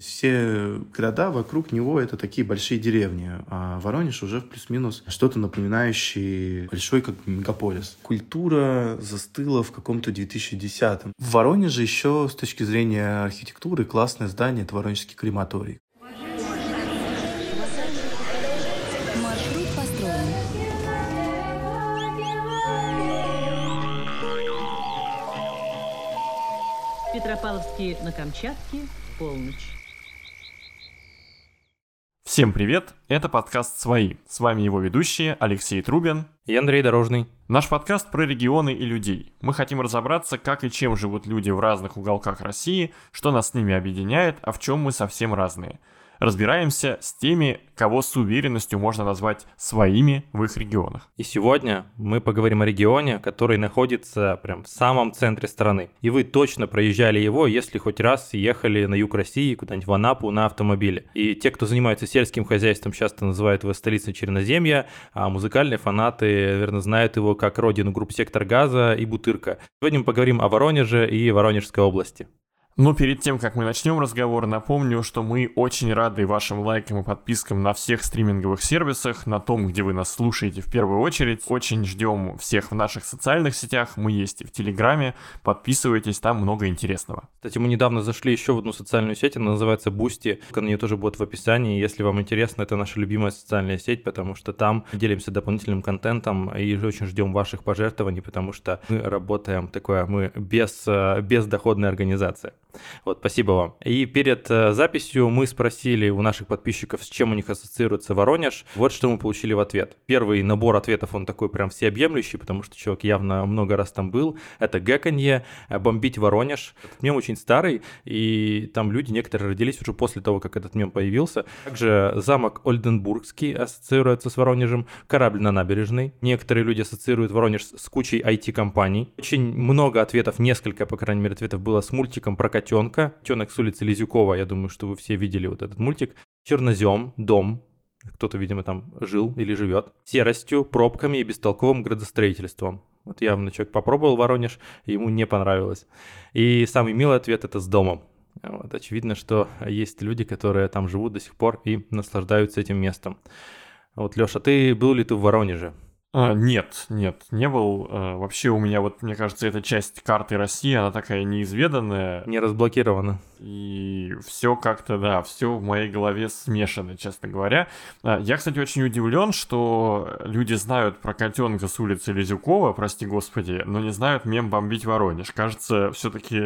Все города вокруг него — это такие большие деревни, а Воронеж уже плюс-минус что-то напоминающий большой как мегаполис. Культура застыла в каком-то 2010-м. В Воронеже еще с точки зрения архитектуры классное здание — это Воронежский крематорий. Петропавловские на Камчатке, полночь. Всем привет, это подкаст «Свои». С вами его ведущие Алексей Трубин и Андрей Дорожный. Наш подкаст про регионы и людей. Мы хотим разобраться, как и чем живут люди в разных уголках России, что нас с ними объединяет, а в чем мы совсем разные. Разбираемся с теми, кого с уверенностью можно назвать своими в их регионах. И сегодня мы поговорим о регионе, который находится прям в самом центре страны. И вы точно проезжали его, если хоть раз ехали на юг России, куда-нибудь в Анапу на автомобиле. И те, кто занимается сельским хозяйством, часто называют его столицей Черноземья, а музыкальные фанаты, наверное, знают его как родину групп «Сектор Газа» и «Бутырка». Сегодня мы поговорим о Воронеже и Воронежской области. Но перед тем, как мы начнем разговор, напомню, что мы очень рады вашим лайкам и подпискам на всех стриминговых сервисах, на том, где вы нас слушаете в первую очередь. Очень ждем всех в наших социальных сетях, мы есть и в Телеграме, подписывайтесь, там много интересного. Кстати, мы недавно зашли еще в одну социальную сеть, она называется Boosty, на нее тоже будет в описании, если вам интересно, это наша любимая социальная сеть, потому что там делимся дополнительным контентом и очень ждем ваших пожертвований, потому что мы работаем такое, мы бездоходная организация. Вот, спасибо вам. И перед записью мы спросили у наших подписчиков, с чем у них ассоциируется Воронеж. Вот что мы получили в ответ. Первый набор ответов, он такой прям всеобъемлющий, потому что человек явно много раз там был. Это гэканье, бомбить Воронеж. Этот мем очень старый, и там люди некоторые родились уже после того, как этот мем появился. Также замок Ольденбургский ассоциируется с Воронежем, корабль на набережной. Некоторые люди ассоциируют Воронеж с кучей IT-компаний. Очень много ответов, несколько, по крайней мере, ответов было с мультиком про котенка. Котенок с улицы Лизюкова, я думаю, что вы все видели вот этот мультик. Чернозем, дом. Кто-то, видимо, там жил или живет. Серостью, пробками и бестолковым градостроительством. Вот явно человек попробовал Воронеж, ему не понравилось. И самый милый ответ — это с домом. Вот, очевидно, что есть люди, которые там живут до сих пор и наслаждаются этим местом. Вот, Леша, ты был ли ты в Воронеже? Нет, не был. Вообще у меня, вот, мне кажется, эта часть карты России, она такая неизведанная. Не разблокирована. И все как-то, да, все в моей голове смешано, честно говоря. Я, кстати, очень удивлен, что люди знают про котенка с улицы Лизюкова, прости господи, но не знают мем «Бомбить Воронеж». Кажется, все-таки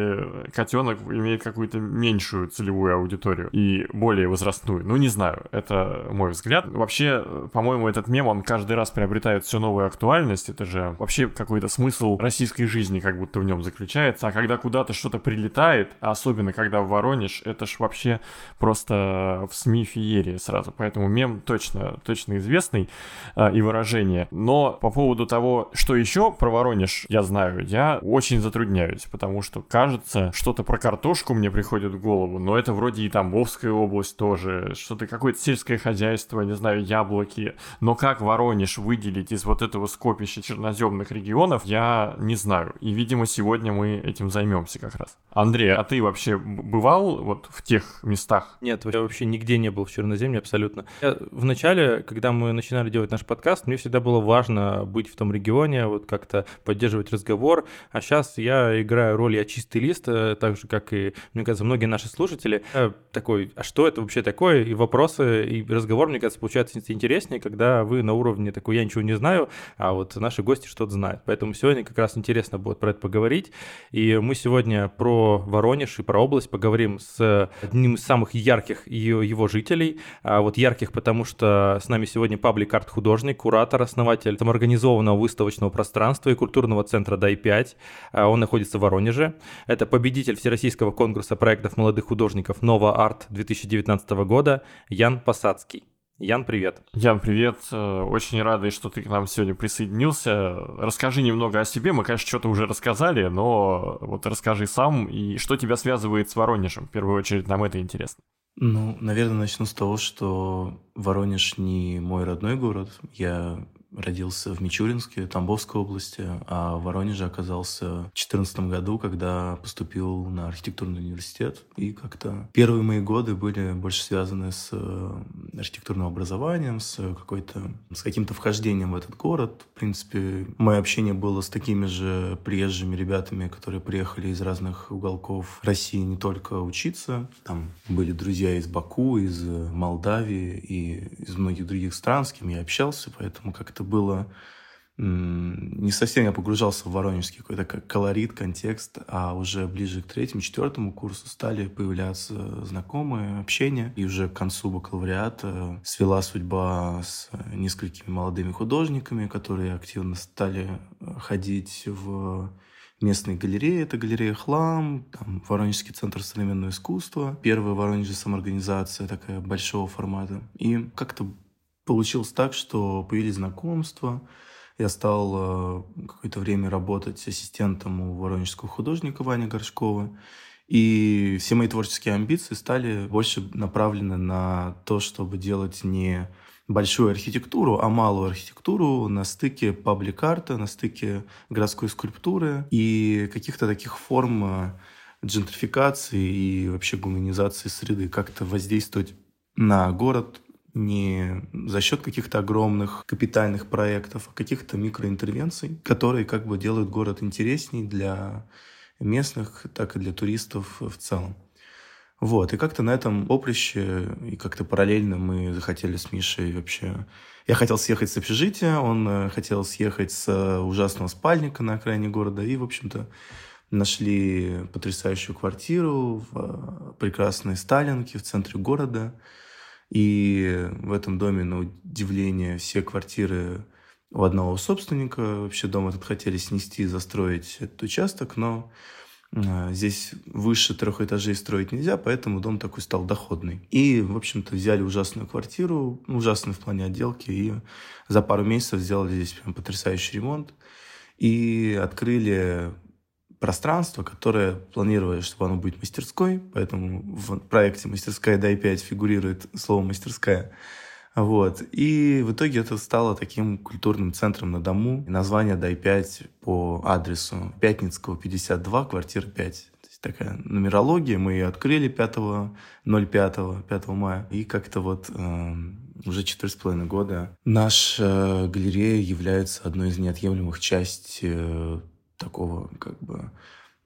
котенок имеет какую-то меньшую целевую аудиторию и более возрастную. Ну, не знаю, это мой взгляд. Вообще, по-моему, этот мем, он каждый раз приобретает новая актуальность, это же вообще какой-то смысл российской жизни как будто в нем заключается, а когда куда-то что-то прилетает, а особенно когда в Воронеж, это ж вообще просто в СМИ феерия сразу, поэтому мем точно известный и выражение, но по поводу того, что еще про Воронеж я знаю, я очень затрудняюсь, потому что кажется, что-то про картошку мне приходит в голову, но это вроде и Тамбовская область тоже, что-то какое-то сельское хозяйство, не знаю, яблоки, но как Воронеж выделить из вот этого скопища черноземных регионов, я не знаю. И, видимо, сегодня мы этим займемся как раз. Андрей, а ты вообще бывал вот в тех местах? Нет, я вообще нигде не был в Черноземье абсолютно. Вначале, когда мы начинали делать наш подкаст, мне всегда было важно быть в том регионе, вот как-то поддерживать разговор. А сейчас я играю роль «Я чистый лист», так же, как и, мне кажется, многие наши слушатели. Я такой, а что это вообще такое? И вопросы, и разговор, мне кажется, получается интереснее, когда вы на уровне такой «Я ничего не знаю», а вот наши гости что-то знают. Поэтому сегодня как раз интересно будет про это поговорить. И мы сегодня про Воронеж и про область поговорим с одним из самых ярких его жителей. А вот ярких, потому что с нами сегодня паблик-арт-художник, куратор, основатель самоорганизованного выставочного пространства и культурного центра «Дай-5». Он находится в Воронеже. Это победитель Всероссийского конкурса проектов молодых художников «Нова Арт» 2019 года Ян Посадский. Ян, привет. Ян, привет. Очень рады, что ты к нам сегодня присоединился. Расскажи немного о себе. Мы, конечно, что-то уже рассказали, но вот расскажи сам, и что тебя связывает с Воронежем. В первую очередь нам это интересно. Наверное, начну с того, что Воронеж не мой родной город. Я родился в Мичуринске, Тамбовской области, а в Воронеже оказался в 2014 году, когда поступил на архитектурный университет. И как-то первые мои годы были больше связаны с архитектурным образованием, с каким-то вхождением в этот город. В принципе, мое общение было с такими же приезжими ребятами, которые приехали из разных уголков России не только учиться. Там были друзья из Баку, из Молдавии и из многих других стран, с кем я общался, поэтому как-то было не совсем я погружался в воронежский какой-то колорит, контекст, а уже ближе к третьему, четвертому курсу стали появляться знакомые, общение. И уже к концу бакалавриата свела судьба с несколькими молодыми художниками, которые активно стали ходить в местные галереи. Это галерея «Хлам», там Воронежский центр современного искусства, первая в Воронеже самоорганизация такая большого формата. И как-то получилось так, что появились знакомства. Я стал какое-то время работать ассистентом у воронежского художника Вани Горшкова. И все мои творческие амбиции стали больше направлены на то, чтобы делать не большую архитектуру, а малую архитектуру на стыке паблик-арта, на стыке городской скульптуры и каких-то таких форм джентрификации и вообще гуманизации среды. Как-то воздействовать на город не за счет каких-то огромных капитальных проектов, а каких-то микроинтервенций, которые как бы делают город интересней для местных, так и для туристов в целом. Вот, и как-то на этом поприще, и как-то параллельно мы захотели с Мишей вообще... Я хотел съехать с общежития, он хотел съехать с ужасного спальника на окраине города, и, в общем-то, нашли потрясающую квартиру в прекрасной Сталинке в центре города. И в этом доме, на удивление, все квартиры у одного собственника. Вообще дом этот хотели снести и застроить этот участок, но здесь выше 3 этажей строить нельзя, поэтому дом такой стал доходный. И, в общем-то, взяли ужасную квартиру, ужасную в плане отделки, и за пару месяцев сделали здесь прям потрясающий ремонт. И открыли пространство, которое планировали, чтобы оно будет мастерской, поэтому в проекте «Мастерская Дай-5» фигурирует слово «мастерская». Вот. И в итоге это стало таким культурным центром на дому. И название «Дай-5» по адресу Пятницкого, 52, квартира 5. То есть такая нумерология. Мы ее открыли 5 мая. И как-то вот уже 4,5 года наша галерея является одной из неотъемлемых частей такого как бы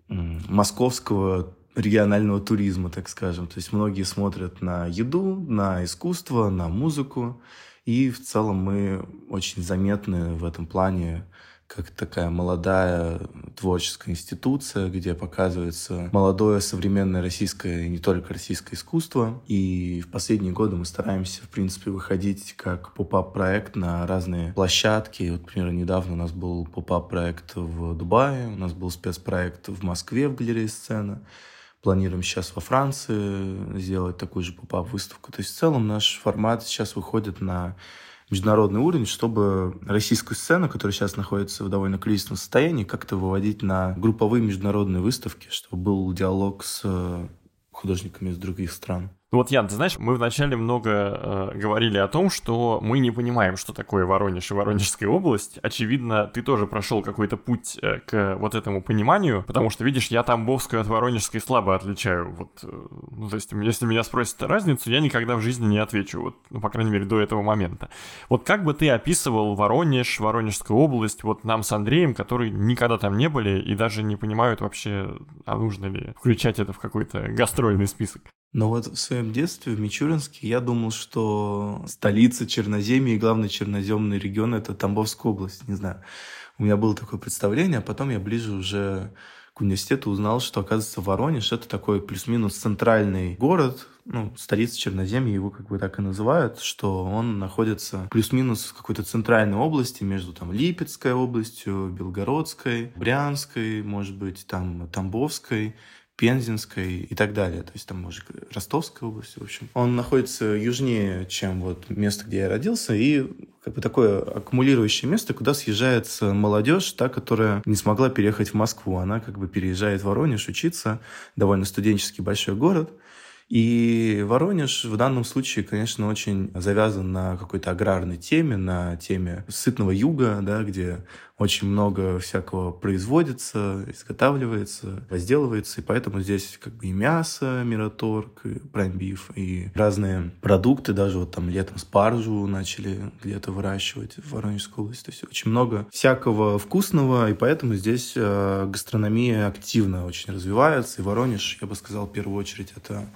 московского регионального туризма, так скажем. То есть многие смотрят на еду, на искусство, на музыку. И в целом мы очень заметны в этом плане как такая молодая творческая институция, где показывается молодое современное российское и не только российское искусство. И в последние годы мы стараемся, в принципе, выходить как поп-ап-проект на разные площадки. Вот, например, недавно у нас был поп-ап-проект в Дубае, у нас был спецпроект в Москве в галерее «Сцена». Планируем сейчас во Франции сделать такую же поп-ап-выставку. То есть в целом наш формат сейчас выходит на международный уровень, чтобы российскую сцену, которая сейчас находится в довольно кризисном состоянии, как-то выводить на групповые международные выставки, чтобы был диалог с художниками из других стран. Вот, Ян, ты знаешь, мы вначале много говорили о том, что мы не понимаем, что такое Воронеж и Воронежская область. Очевидно, ты тоже прошел какой-то путь к вот этому пониманию, потому что, видишь, я Тамбовскую от Воронежской слабо отличаю. Вот, то есть, если меня спросят разницу, я никогда в жизни не отвечу, вот, ну, по крайней мере, до этого момента. Вот как бы ты описывал Воронеж, Воронежскую область, вот нам с Андреем, которые никогда там не были и даже не понимают вообще, а нужно ли включать это в какой-то гастрольный список? Но вот в своем детстве в Мичуринске я думал, что столица Черноземья и главный черноземный регион – это Тамбовская область, не знаю. У меня было такое представление, а потом я ближе уже к университету узнал, что, оказывается, Воронеж – это такой плюс-минус центральный город, ну, столица Черноземья, его как бы так и называют, что он находится плюс-минус в какой-то центральной области между там Липецкой областью, Белгородской, Брянской, может быть, там Тамбовской, Пензенской и так далее. То есть там, может, Ростовская область, в общем. Он находится южнее, чем вот место, где я родился, и как бы такое аккумулирующее место, куда съезжается молодежь, та, которая не смогла переехать в Москву. Она как бы переезжает в Воронеж учиться, довольно студенческий большой город. И Воронеж в данном случае, конечно, очень завязан на какой-то аграрной теме, на теме сытного юга, да, где очень много всякого производится, изготавливается, возделывается, и поэтому здесь как бы и мясо, Мираторг, и праймбиф, и разные продукты, даже вот там летом спаржу начали где-то выращивать в Воронежской области. То есть очень много всякого вкусного, и поэтому здесь гастрономия активно очень развивается, и Воронеж, я бы сказал, в первую очередь, это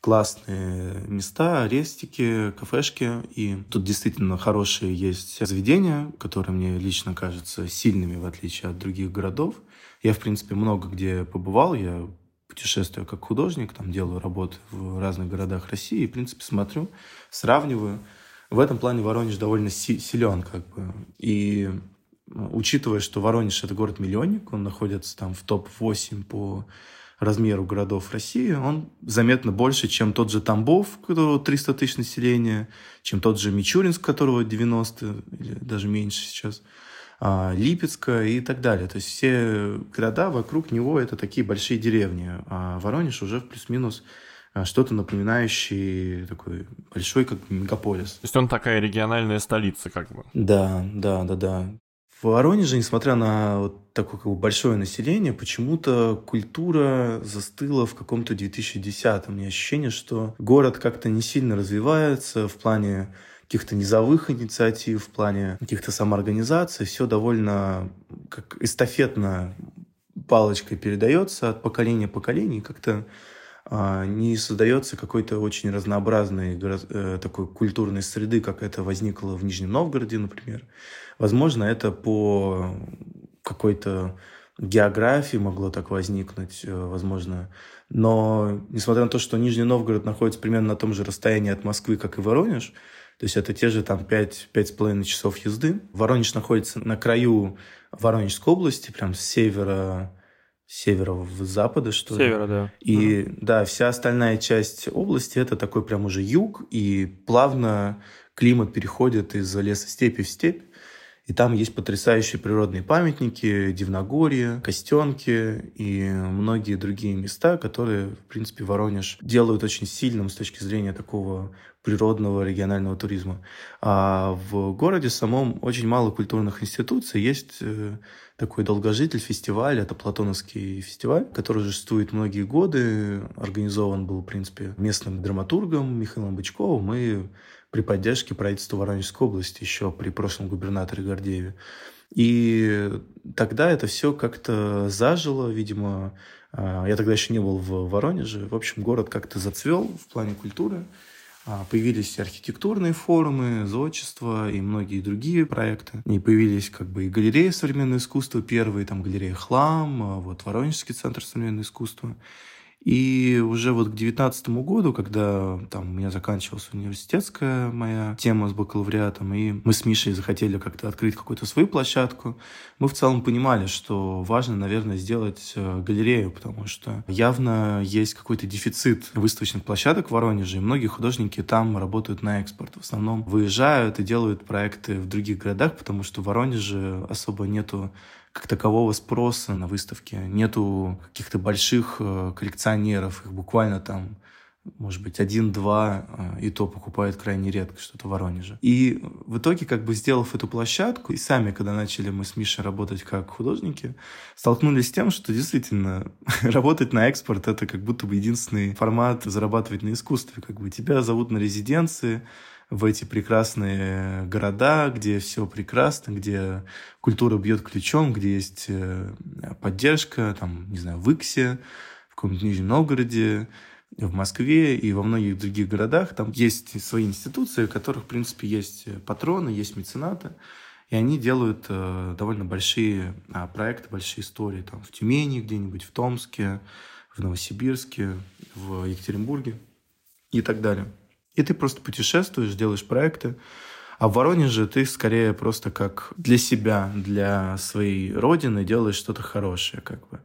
классные места, рестики, кафешки. И тут действительно хорошие есть заведения, которые мне лично кажутся сильными, в отличие от других городов. Я, в принципе, много где побывал. Я путешествую как художник, там делаю работы в разных городах России. И, в принципе, смотрю, сравниваю. В этом плане Воронеж довольно силен, как бы. И учитывая, что Воронеж — это город-миллионник, он находится там в топ-8 по размеру городов России, он заметно больше, чем тот же Тамбов, у которого 300 тысяч населения, чем тот же Мичуринск, которого 90, или даже меньше сейчас, Липецка и так далее. То есть все города вокруг него — это такие большие деревни, а Воронеж уже плюс-минус что-то напоминающее такой большой как мегаполис. То есть он такая региональная столица как бы. Да. В Воронеже, несмотря на вот такое как бы большое население, почему-то культура застыла в каком-то 2010-м. У меня ощущение, что город как-то не сильно развивается в плане каких-то низовых инициатив, в плане каких-то самоорганизаций. Все довольно как эстафетно палочкой передается от поколения к поколению. Как-то не создается какой-то очень разнообразной такой культурной среды, как это возникло в Нижнем Новгороде, например. Возможно, это по какой-то географии могло так возникнуть, возможно. Но, несмотря на то, что Нижний Новгород находится примерно на том же расстоянии от Москвы, как и Воронеж, то есть это те же там 5-5,5 часов езды. Воронеж находится на краю Воронежской области, прям с севера в запада, что ли? Севера, да. И да, вся остальная часть области — это такой прям уже юг, и плавно климат переходит из лесостепи в степь. И там есть потрясающие природные памятники, Дивногорье, Костенки и многие другие места, которые, в принципе, Воронеж делают очень сильным с точки зрения такого природного регионального туризма. А в городе самом очень мало культурных институций. Есть такой долгожитель фестиваль, это Платоновский фестиваль, который существует многие годы, организован был, в принципе, местным драматургом Михаилом Бычковым и при поддержке правительства Воронежской области еще при прошлом губернаторе Гордееве. И тогда это все как-то зажило, видимо. Я тогда еще не был в Воронеже. В общем, город как-то зацвел в плане культуры. Появились архитектурные форумы, зодчество и многие другие проекты. И появились как бы и галереи современного искусства. Первые там галерея «Хлам», вот Воронежский центр современного искусства. И уже вот к 2019 году, когда там у меня заканчивалась университетская моя тема с бакалавриатом, и мы с Мишей захотели как-то открыть какую-то свою площадку, мы в целом понимали, что важно, наверное, сделать галерею, потому что явно есть какой-то дефицит выставочных площадок в Воронеже, и многие художники там работают на экспорт. В основном выезжают и делают проекты в других городах, потому что в Воронеже особо нету как такового спроса на выставке. Нету каких-то больших коллекционеров. Их буквально там, может быть, 1-2, и то покупают крайне редко что-то в Воронеже. И в итоге, как бы сделав эту площадку, и сами, когда начали мы с Мишей работать как художники, столкнулись с тем, что действительно работать на экспорт — это как будто бы единственный формат зарабатывать на искусстве. Как бы тебя зовут на резиденции, в эти прекрасные города, где все прекрасно, где культура бьет ключом, где есть поддержка, там, не знаю, в Иксе, в каком-нибудь Нижнем Новгороде, в Москве и во многих других городах. Там есть свои институции, у которых, в принципе, есть патроны, есть меценаты, и они делают довольно большие проекты, большие истории. Там в Тюмени где-нибудь, в Томске, в Новосибирске, в Екатеринбурге и так далее. И ты просто путешествуешь, делаешь проекты. А в Воронеже ты скорее просто как для себя, для своей родины делаешь что-то хорошее, как бы.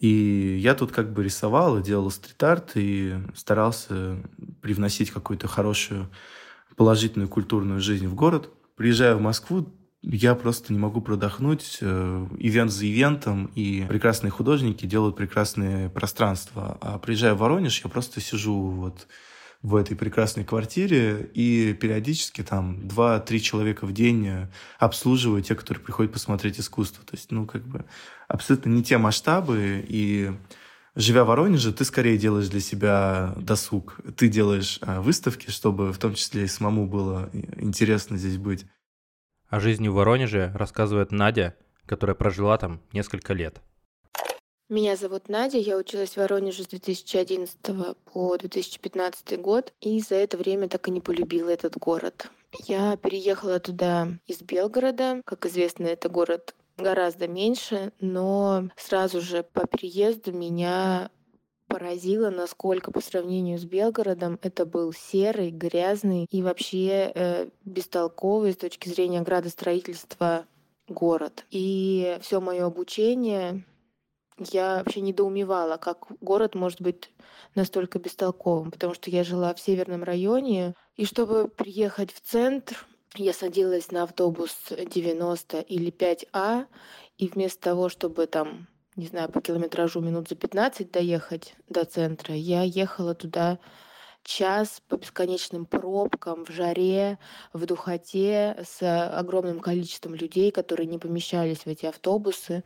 И я тут как бы рисовал и делал стрит-арт, и старался привносить какую-то хорошую, положительную культурную жизнь в город. Приезжая в Москву, Я просто не могу продохнуть. Ивент за ивентом, и прекрасные художники делают прекрасные пространства. А приезжая в Воронеж, я просто сижу вот в этой прекрасной квартире и периодически там 2-3 человека в день обслуживаю те, которые приходят посмотреть искусство. То есть, ну, как бы абсолютно не те масштабы. И живя в Воронеже, ты скорее делаешь для себя досуг. Ты делаешь выставки, чтобы в том числе и самому было интересно здесь быть. О жизни в Воронеже рассказывает Надя, которая прожила там несколько лет. Меня зовут Надя, я училась в Воронеже с 2011 по 2015 год, и за это время так и не полюбила этот город. Я переехала туда из Белгорода. Как известно, это город гораздо меньше, но сразу же по переезду меня поразило, насколько по сравнению с Белгородом это был серый, грязный и вообще бестолковый с точки зрения градостроительства город. И все мое обучение я вообще недоумевала, как город может быть настолько бестолковым, потому что я жила в северном районе, и чтобы приехать в центр, я садилась на автобус 90 или 5А, и вместо того, чтобы там не знаю, по километражу минут за 15 доехать до центра, я ехала туда час по бесконечным пробкам, в жаре, в духоте, с огромным количеством людей, которые не помещались в эти автобусы.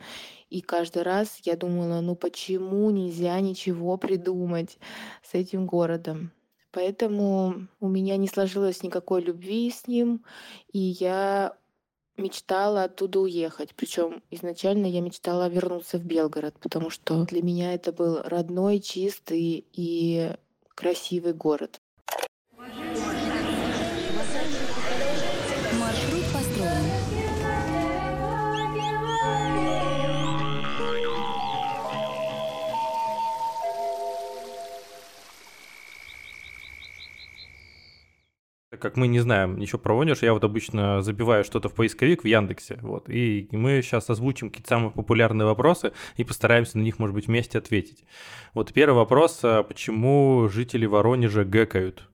И каждый раз я думала, ну почему нельзя ничего придумать с этим городом? Поэтому у меня не сложилось никакой любви с ним, и я мечтала оттуда уехать. Причем изначально я мечтала вернуться в Белгород, потому что для меня это был родной, чистый и красивый город. Маршрут построен. Как мы не знаем ничего про Воронеж, я вот обычно забиваю что-то в поисковик в Яндексе, вот, и мы сейчас озвучим какие-то самые популярные вопросы и постараемся на них, может быть, вместе ответить. Вот первый вопрос, почему жители Воронежа гэкают?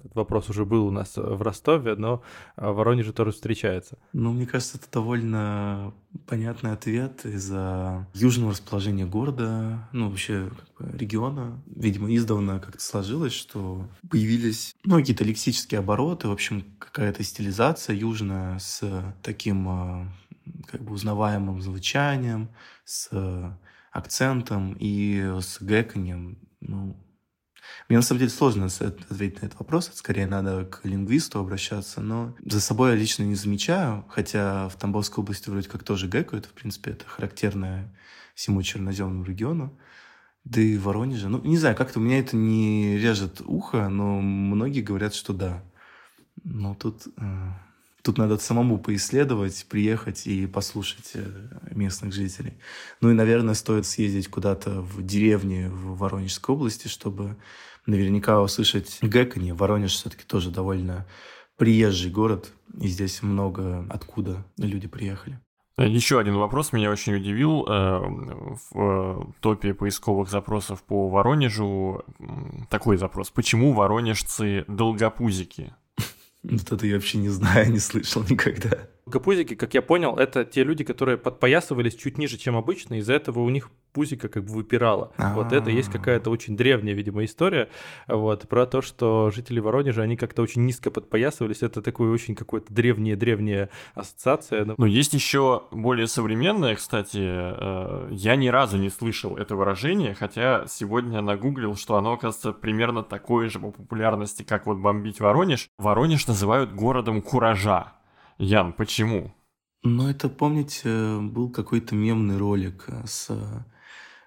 Этот вопрос уже был у нас в Ростове, но в Воронеже тоже встречается. Ну, мне кажется, это довольно понятный ответ из-за южного расположения города, ну, вообще как бы региона. Видимо, издавна как-то сложилось, что появились какие-то лексические обороты, в общем, какая-то стилизация южная с таким как бы узнаваемым звучанием, с акцентом и с гэканьем, ну, мне на самом деле сложно ответить на этот вопрос, это скорее надо к лингвисту обращаться, но за собой я лично не замечаю, хотя в Тамбовской области вроде как тоже гэкают, в принципе, это характерно всему черноземному региону, да и в Воронеже, ну, не знаю, как-то у меня это не режет ухо, но многие говорят, что да, но тут надо самому поисследовать, приехать и послушать местных жителей. Ну и, наверное, стоит съездить куда-то в деревни в Воронежской области, чтобы наверняка услышать гэканье. Воронеж все-таки тоже довольно приезжий город, и здесь много откуда люди приехали. Еще один вопрос меня очень удивил. В топе поисковых запросов по Воронежу такой запрос. Почему воронежцы долгопузики? Вот это я вообще не знаю, не слышал никогда. Долгопузики, как я понял, это те люди, которые подпоясывались чуть ниже, чем обычно, из-за этого у них пузика как бы выпирала. Вот это есть какая-то очень древняя, видимо, история вот, про то, что жители Воронежа, они как-то очень низко подпоясывались. Это такая очень какая-то древняя-древняя ассоциация. Ну, есть еще более современная, кстати, я ни разу не слышал это выражение, хотя сегодня нагуглил, что оно, оказывается, примерно такое же по популярности, как вот бомбить Воронеж. Воронеж называют городом куража. Ян, почему? Ну, это, помните, был какой-то мемный ролик с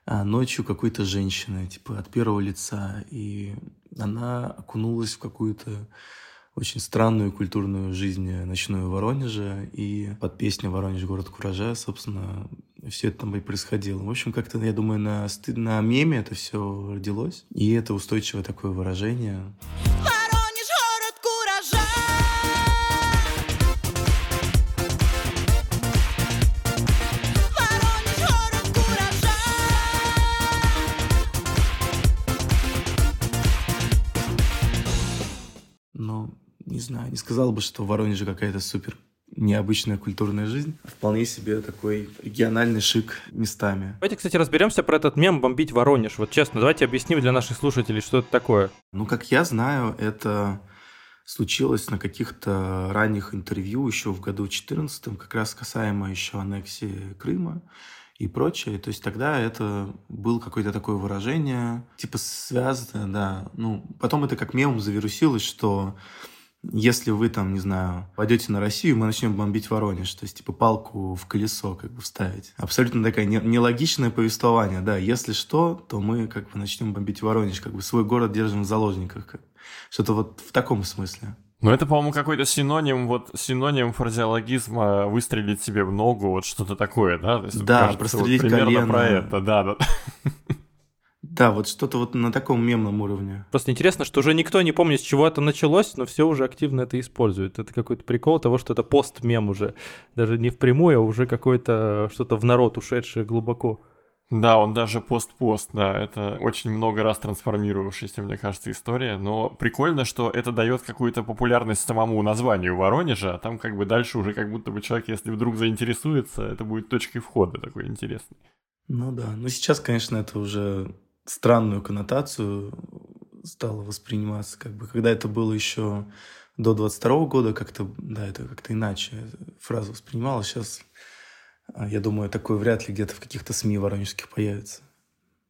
ночью какой-то женщины, типа, от первого лица, и она окунулась в какую-то очень странную культурную жизнь ночную Воронежа, и под песню «Воронеж, город куража», собственно, все это там и происходило. В общем, как-то, я думаю, на меме это все родилось, и это устойчивое такое выражение. Не знаю, не сказал бы, что в Воронеже какая-то супер необычная культурная жизнь, а вполне себе такой региональный шик местами. Давайте, кстати, разберемся про этот мем «Бомбить Воронеж». Вот честно, давайте объясним для наших слушателей, что это такое. Ну, как я знаю, это случилось на каких-то ранних интервью еще в году 2014, как раз касаемо еще аннексии Крыма и прочее. То есть тогда это было какое-то такое выражение, типа связано, да. Ну, потом это как мемом завирусилось, что если вы там, не знаю, пойдете на Россию, мы начнем бомбить Воронеж. То есть типа палку в колесо как бы вставить. Абсолютно такое нелогичное повествование, да. Если что, то мы как бы начнем бомбить Воронеж, как бы свой город держим в заложниках, как бы. Что-то вот в таком смысле. Ну, это, по-моему, какой-то синоним, вот синоним фразеологизма «выстрелить себе в ногу», вот что-то такое, да? То есть, да, кажется, прострелить вот, примерно колено. Про это, да. Да, вот что-то вот на таком мемном уровне. Просто интересно, что уже никто не помнит, с чего это началось, но все уже активно это используют. Это какой-то прикол того, что это пост-мем уже. Даже не впрямую, а уже какое-то что-то в народ ушедшее глубоко. Да, он даже пост-пост, да, это очень много раз трансформировавшаяся, мне кажется, история, но прикольно, что это дает какую-то популярность самому названию Воронежа, а там как бы дальше уже как будто бы человек, если вдруг заинтересуется, это будет точкой входа такой интересный. Ну да, но сейчас, конечно, это уже странную коннотацию стало восприниматься, как бы, когда это было еще до 22 года, как-то, да, это как-то иначе фраза воспринималась, сейчас... Я думаю, такое вряд ли где-то в каких-то СМИ воронежских появится.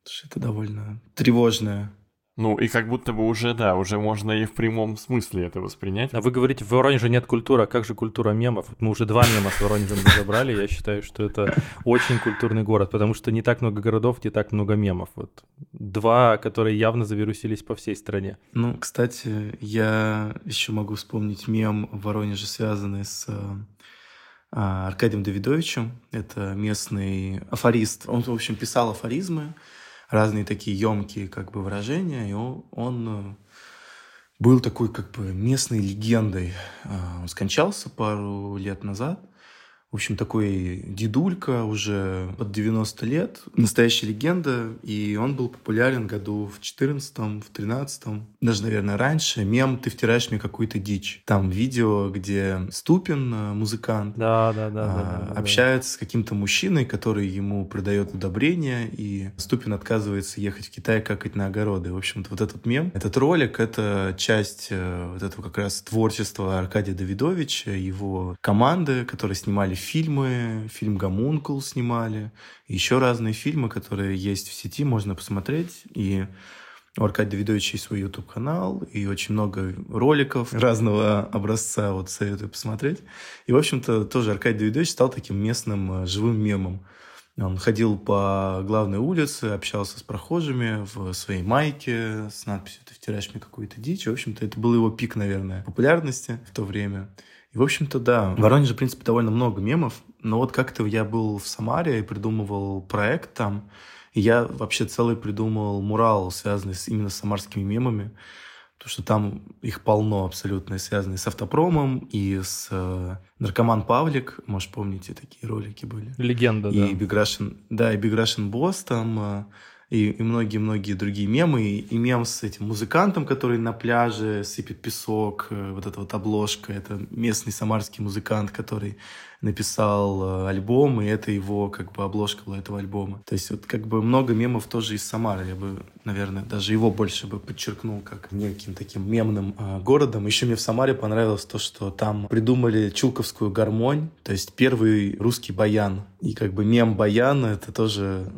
Потому что это довольно тревожное. Ну, и как будто бы уже, да, уже можно и в прямом смысле это воспринять. А вы говорите, в Воронеже нет культуры, а как же культура мемов? Мы уже два мема с Воронежем разобрали. Я считаю, что это очень культурный город, потому что не так много городов, не так много мемов. Вот два, которые явно завирусились по всей стране. Ну, кстати, я еще могу вспомнить мем в Воронеже, связанный с... Аркадием Давидовичем, это местный афорист. Он, в общем, писал афоризмы, разные такие емкие как бы выражения, и он был такой как бы местной легендой. Он скончался пару лет назад. В общем, такой дедулька уже под 90 лет, настоящая легенда, и он был популярен году в 14-м, в 13-м, даже, наверное, раньше. Мем «Ты втираешь мне какую-то дичь». Там видео, где Ступин, музыкант, общается с каким-то мужчиной, который ему продает удобрения, и Ступин отказывается ехать в Китай какать на огороды. В общем-то, вот этот мем, этот ролик, это часть вот этого как раз творчества Аркадия Давидовича, его команды, которые снимали фильмы, фильм «Гомункул» снимали, еще разные фильмы, которые есть в сети, можно посмотреть. И у Аркадия Давидовича есть свой YouTube-канал, и очень много роликов разного образца, вот советую посмотреть. И, в общем-то, тоже Аркадий Давидович стал таким местным живым мемом. Он ходил по главной улице, общался с прохожими в своей майке с надписью «Ты втираешь мне какую-то дичь». В общем-то, это был его пик, наверное, популярности в то время. И, в общем-то, да, в Воронеже, в принципе, довольно много мемов, но вот как-то я был в Самаре и придумывал проект там, и я вообще целый придумал мурал, связанный именно с самарскими мемами, потому что там их полно абсолютно, связанные с автопромом и с наркоман Павлик, может, помните, такие ролики были. Легенда, и да. И Биграшин Босс там... И многие-многие другие мемы, и мем с этим музыкантом, который на пляже сыпет песок, вот эта вот обложка, это местный самарский музыкант, который написал альбом, и это его как бы обложка была этого альбома. То есть вот как бы много мемов тоже из Самары, я бы, наверное, даже его больше бы подчеркнул как неким таким мемным городом. Еще мне в Самаре понравилось то, что там придумали чулковскую гармонь, то есть первый русский баян, и как бы мем баяна это тоже...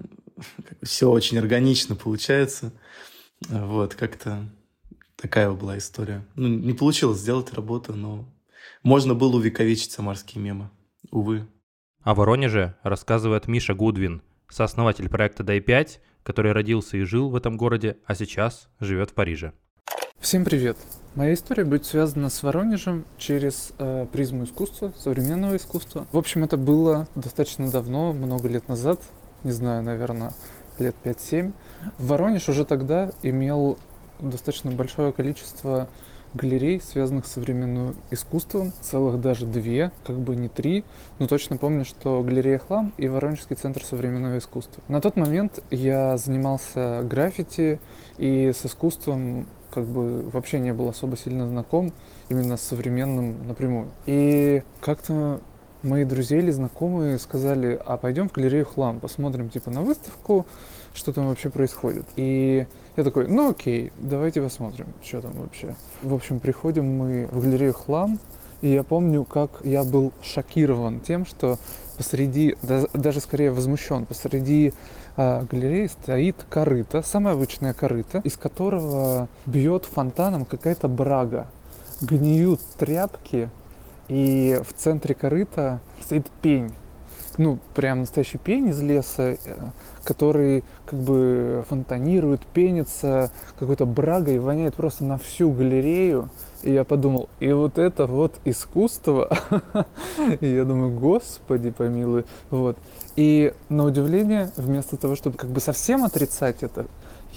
Все очень органично получается. Вот, как-то такая была история. Ну, не получилось сделать работу, но можно было увековечить самарские мемы. Увы. О Воронеже рассказывает Миша Гудвин, сооснователь проекта «Дай-5», который родился и жил в этом городе, а сейчас живет в Париже. Всем привет. Моя история будет связана с Воронежем через призму искусства, современного искусства. В общем, это было достаточно давно, много лет назад. Не знаю, наверное, лет 5-7. Воронеж уже тогда имел достаточно большое количество галерей, связанных с современным искусством. Целых даже 2, как бы не 3. Но точно помню, что галерея «Хлам» и Воронежский центр современного искусства. На тот момент я занимался граффити и с искусством как бы вообще не был особо сильно знаком именно с современным напрямую. И как-то мои друзья или знакомые сказали: а пойдем в галерею «Хлам», посмотрим типа на выставку, что там вообще происходит. И я такой: ну окей, давайте посмотрим, что там вообще. В общем, приходим мы в галерею «Хлам», и я помню, как я был шокирован тем, что посреди, даже скорее возмущен, посреди галереи стоит корыто, самое обычное корыто, из которого бьет фонтаном какая-то брага, гниют тряпки, и в центре корыта стоит пень. Ну, прям настоящий пень из леса, который как бы фонтанирует, пенится какой-то брагой, воняет просто на всю галерею. И я подумал: и вот это вот искусство. И я думаю: господи помилуй. Вот. И на удивление, вместо того, чтобы как бы совсем отрицать это,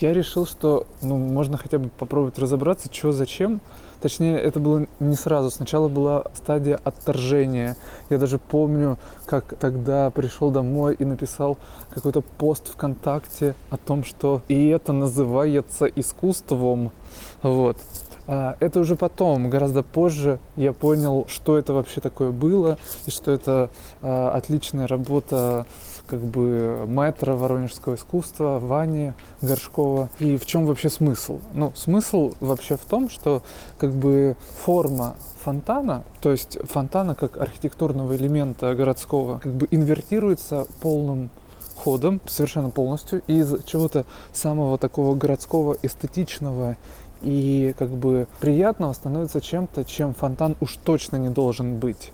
я решил, что ну, можно хотя бы попробовать разобраться, что зачем. Точнее, это было не сразу. Сначала была стадия отторжения. Я даже помню, как тогда пришел домой и написал какой-то пост ВКонтакте о том, что и это называется искусством. Вот. Это уже потом, гораздо позже, я понял, что это вообще такое было, и что это отличная работа как бы мэтра воронежского искусства Вани Горшкова. И в чем вообще смысл? Ну, смысл вообще в том, что как бы форма фонтана, то есть фонтана как архитектурного элемента городского, как бы инвертируется полным ходом, совершенно полностью, из чего-то самого такого городского, эстетичного и как бы приятного становится чем-то, чем фонтан уж точно не должен быть.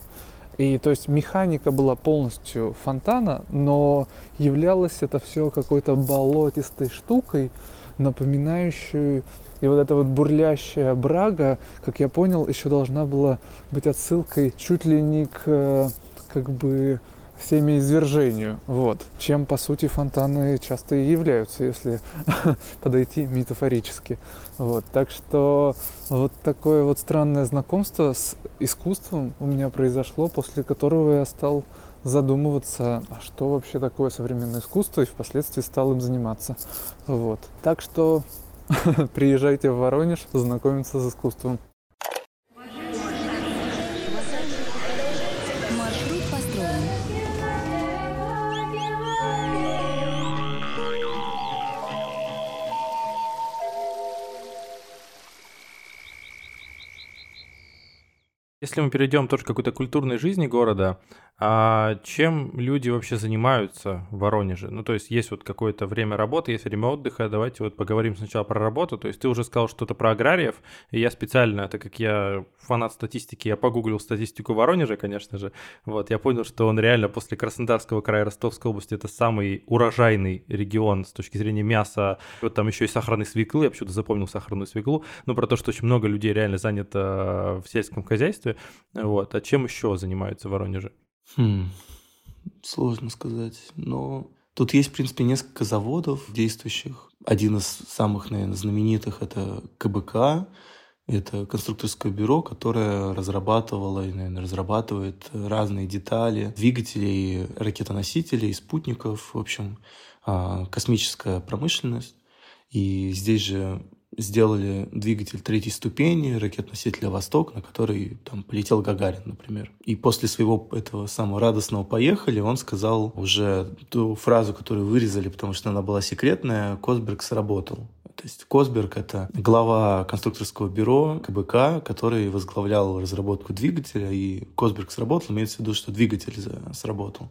И то есть механика была полностью фонтана, но являлось это все какой-то болотистой штукой, напоминающей. И вот эта вот бурлящая брага, как я понял, еще должна была быть отсылкой чуть ли не к как бы семяизвержению, вот. Чем, по сути, фонтаны часто и являются, если подойти метафорически. Вот. Так что вот такое вот странное знакомство с искусством у меня произошло, после которого я стал задумываться, а что вообще такое современное искусство, и впоследствии стал им заниматься. Вот. Так что приезжайте в Воронеж знакомиться с искусством. Если мы перейдем тоже к какой-то культурной жизни города, а чем люди вообще занимаются в Воронеже? Ну, то есть есть вот какое-то время работы, есть время отдыха. Давайте вот поговорим сначала про работу. То есть ты уже сказал что-то про аграриев, и я специально, так как я фанат статистики, я погуглил статистику Воронежа, конечно же. Вот, я понял, что он реально после Краснодарского края, Ростовской области, это самый урожайный регион с точки зрения мяса. Вот там еще и сахарной свеклы, я почему-то запомнил сахарную свеклу. Ну, про то, что очень много людей реально занято в сельском хозяйстве. Вот. А чем еще занимаются в Воронеже? Сложно сказать, но тут есть, в принципе, несколько заводов действующих. Один из самых, наверное, знаменитых – это КБК, это конструкторское бюро, которое разрабатывало и, наверное, разрабатывает разные детали двигателей, ракетоносителей, спутников, в общем, космическая промышленность. И здесь же сделали двигатель третьей ступени ракетоносителя «Восток», на который там полетел Гагарин, например. И после своего этого самого радостного «поехали» он сказал уже ту фразу, которую вырезали, потому что она была секретная: «Косберг сработал». То есть Косберг — это глава конструкторского бюро КБК, который возглавлял разработку двигателя, и «Косберг сработал» имеется в виду, что двигатель сработал.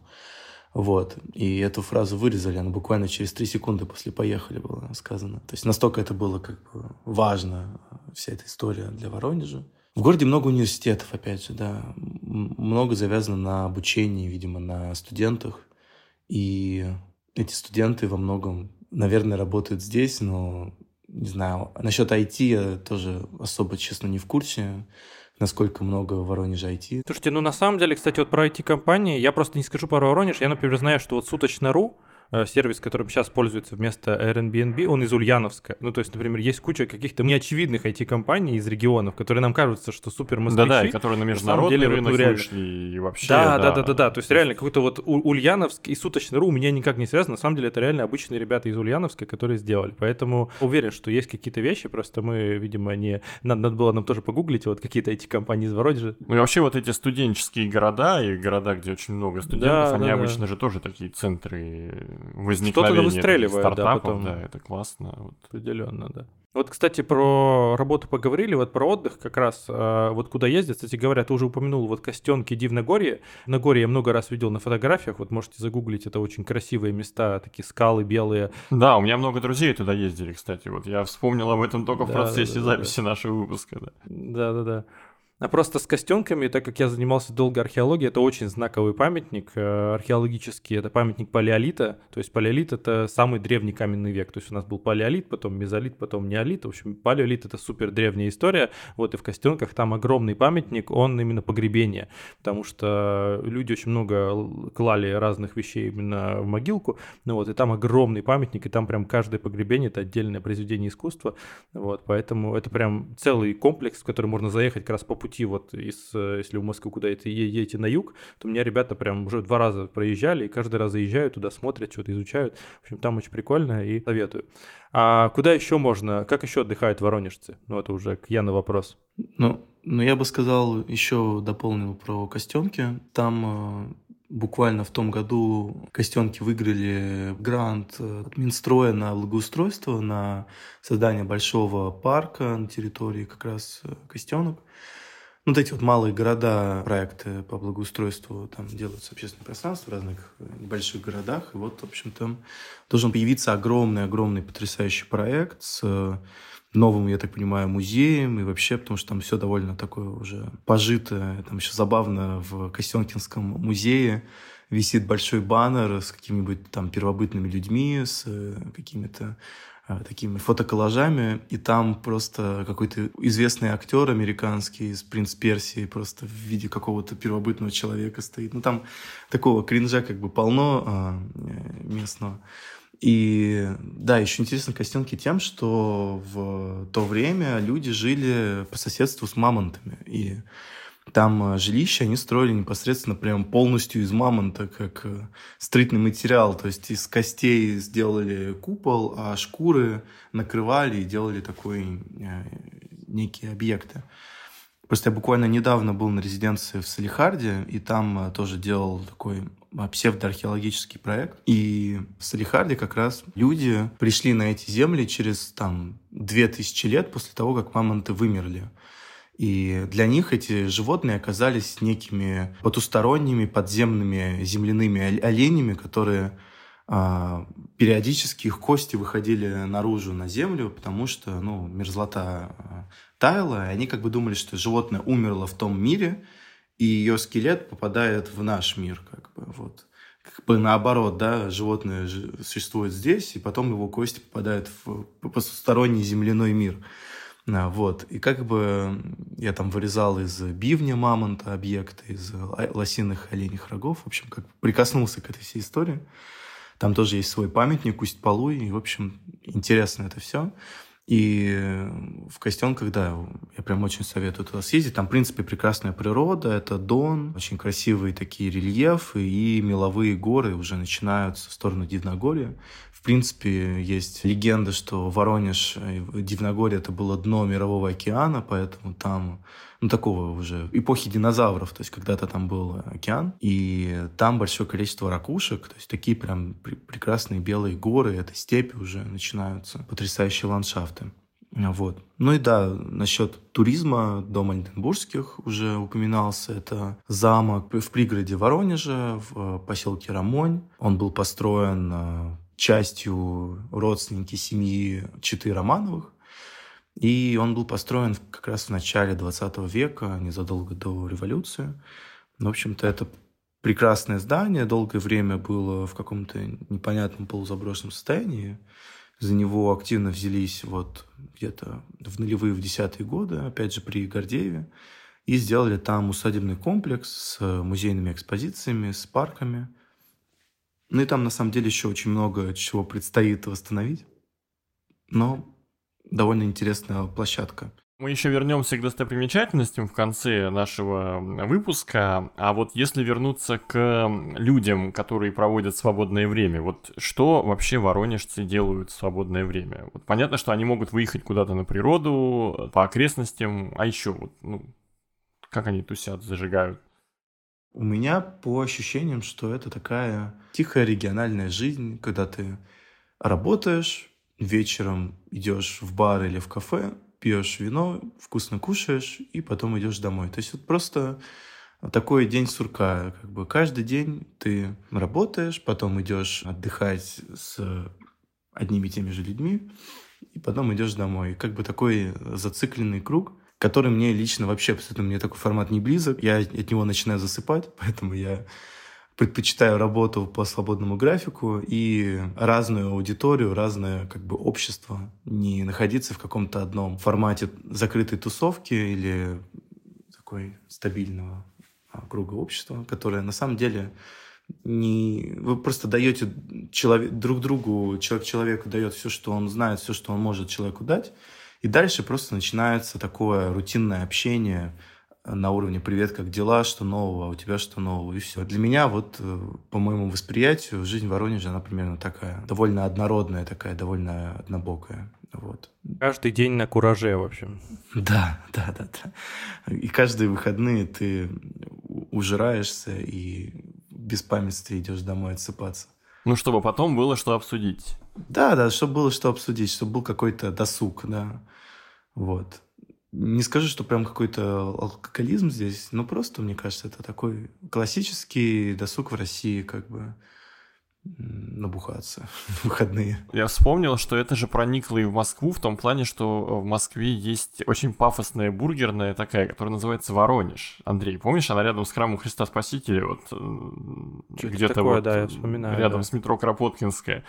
Вот. И эту фразу вырезали, она буквально через 3 секунды после «поехали» была сказана. То есть настолько это было как бы важно, вся эта история для Воронежа. В городе много университетов, опять же, да. Много завязано на обучении, видимо, на студентах. И эти студенты во многом, наверное, работают здесь, но не знаю. Насчет IT я тоже особо, честно, не в курсе, насколько много в Воронеже IT. Слушайте, ну на самом деле, кстати, вот про IT-компании я просто не скажу про Воронеж. Я, например, знаю, что вот Суточно.ру сервис, которым сейчас пользуется вместо Airbnb, он из Ульяновска. Ну, то есть, например, есть куча каких-то неочевидных IT-компаний из регионов, которые нам кажутся, что супер москвичи. Да-да, и которые на международный рынок вышли и вообще. Да-да-да, то есть реально какой-то вот Ульяновск и суточный.ру у меня никак не связано. На самом деле это реально обычные ребята из Ульяновска, которые сделали. Поэтому уверен, что есть какие-то вещи, просто мы, видимо, не... Надо было нам тоже погуглить, вот какие-то IT-компании из Воронежа. Ну и вообще вот эти студенческие города и города, где очень много студентов, они обычно же тоже такие центры... возникновение стартапов, да, это классно. Вот. Определенно, да. Вот, кстати, про работу поговорили, вот про отдых как раз, вот куда ездят. Кстати говоря, ты уже упомянул вот Костенки, Дивногорье. Дивногорье я много раз видел на фотографиях, вот можете загуглить, это очень красивые места, такие скалы белые. Да, у меня много друзей туда ездили, кстати, вот я вспомнил об этом только в процессе записи нашего выпуска. Да-да-да. А просто с Костенками, так как я занимался долго археологией, это очень знаковый памятник археологический, это памятник палеолита, то есть палеолит — это самый древний каменный век, то есть у нас был палеолит, потом мезолит, потом неолит, в общем, палеолит — это супер древняя история, вот и в Костенках там огромный памятник, он именно погребение, потому что люди очень много клали разных вещей именно в могилку, ну вот, и там огромный памятник, и там прям каждое погребение — это отдельное произведение искусства, вот, поэтому это прям целый комплекс, в который можно заехать как раз по пути. Вот если в Москву куда-то едете на юг, то у меня ребята прям уже 2 раза проезжали, и каждый раз заезжают туда, смотрят, что-то изучают. В общем, там очень прикольно и советую. А куда еще можно, как еще отдыхают воронежцы? Ну, это уже к Яну вопрос. Ну я бы сказал, еще дополнил про Костенки. Там буквально в том году Костенки выиграли грант от Минстроя на благоустройство, на создание большого парка на территории как раз Костенок. Вот эти вот малые города, проекты по благоустройству, там делаются общественные пространства в разных небольших городах. И вот, в общем-то, должен появиться огромный-огромный потрясающий проект с новым, я так понимаю, музеем. И вообще, потому что там все довольно такое уже пожитое. Там еще забавно в Костенкинском музее висит большой баннер с какими-нибудь там первобытными людьми, с какими-то такими фотоколлажами, и там просто какой-то известный актер американский из «Принц Персии» просто в виде какого-то первобытного человека стоит. Ну, там такого кринжа как бы полно местного. И да, еще интересно Костенки тем, что в то время люди жили по соседству с мамонтами, и там жилища они строили непосредственно прям полностью из мамонта, как строительный материал. То есть из костей сделали купол, а шкуры накрывали и делали такой некие объекты. Просто я буквально недавно был на резиденции в Салехарде, и там тоже делал такой псевдоархеологический проект. И в Салехарде как раз люди пришли на эти земли через там 2000 лет после того, как мамонты вымерли. И для них эти животные оказались некими потусторонними подземными земляными оленями, которые периодически их кости выходили наружу на землю, потому что мерзлота таяла, и они как бы думали, что животное умерло в том мире, и ее скелет попадает в наш мир. Как бы наоборот, да, животное существует здесь, и потом его кости попадают в потусторонний земляной мир. Вот. И как бы я там вырезал из бивня мамонта объекты, из лосиных оленьих рогов. В общем, как бы прикоснулся к этой всей истории. Там тоже есть свой памятник, Усть-Полуй. И, в общем, интересно это все. И в Костенках, да, я прям очень советую туда съездить. Там, в принципе, прекрасная природа. Это Дон, очень красивые такие рельефы и меловые горы уже начинаются в сторону Дивногорья. В принципе, есть легенда, что Воронеж и Дивногорье — это было дно Мирового океана, поэтому там, такого уже эпохи динозавров, то есть когда-то там был океан, и там большое количество ракушек, то есть такие прям прекрасные белые горы, это степи уже начинаются, потрясающие ландшафты. Вот. Ну и да, насчет туризма, дом Ольденбургских уже упоминался. Это замок в пригороде Воронежа, в поселке Рамонь. Он был построен частью родственники семьи четы Романовых. И он был построен как раз в начале 20 века, незадолго до революции. В общем-то, это прекрасное здание. Долгое время было в каком-то непонятном полузаброшенном состоянии. За него активно взялись вот где-то в нулевые, в 10-е годы, опять же, при Гордееве. И сделали там усадебный комплекс с музейными экспозициями, с парками. Ну и там, на самом деле, еще очень много чего предстоит восстановить. Но довольно интересная площадка. Мы еще вернемся к достопримечательностям в конце нашего выпуска. А вот если вернуться к людям, которые проводят свободное время, вот что вообще воронежцы делают в свободное время? Вот понятно, что они могут выехать куда-то на природу, по окрестностям, а еще вот, как они тусят, зажигают? У меня по ощущениям, что это такая тихая региональная жизнь, когда ты работаешь, вечером идешь в бар или в кафе, пьешь вино, вкусно кушаешь и потом идешь домой. То есть это просто такой день сурка. Как бы каждый день ты работаешь, потом идешь отдыхать с одними и теми же людьми, и потом идешь домой. Как бы такой зацикленный круг, который мне лично вообще абсолютно, мне такой формат не близок. Я от него начинаю засыпать, поэтому я предпочитаю работу по свободному графику и разную аудиторию, разное как бы общество. Не находиться в каком-то одном формате закрытой тусовки или такой стабильного круга общества, которое на самом деле не... Вы просто даете друг другу, человек человеку дает все, что он знает, все, что он может человеку дать. И дальше просто начинается такое рутинное общение на уровне «Привет, как дела? Что нового? А у тебя что нового?» И все. Для меня, вот по моему восприятию, жизнь в Воронеже, она примерно такая. Довольно однородная такая, довольно однобокая. Вот. Каждый день на кураже, в общем. Да. И каждые выходные ты ужираешься и без памятства идешь домой отсыпаться. Ну, чтобы потом было что обсудить. Да, чтобы было что обсудить, чтобы был какой-то досуг, да. Вот. Не скажу, что прям какой-то алкоголизм здесь, но просто, мне кажется, это такой классический досуг в России, как бы набухаться в выходные. Я вспомнил, что это же проникло и в Москву, в том плане, что в Москве есть очень пафосная бургерная такая, которая называется «Воронеж». Андрей, помнишь, она рядом с храмом Христа Спасителя, вот что-то где-то такое, вот, да, я вспоминаю, рядом с метро Кропоткинская.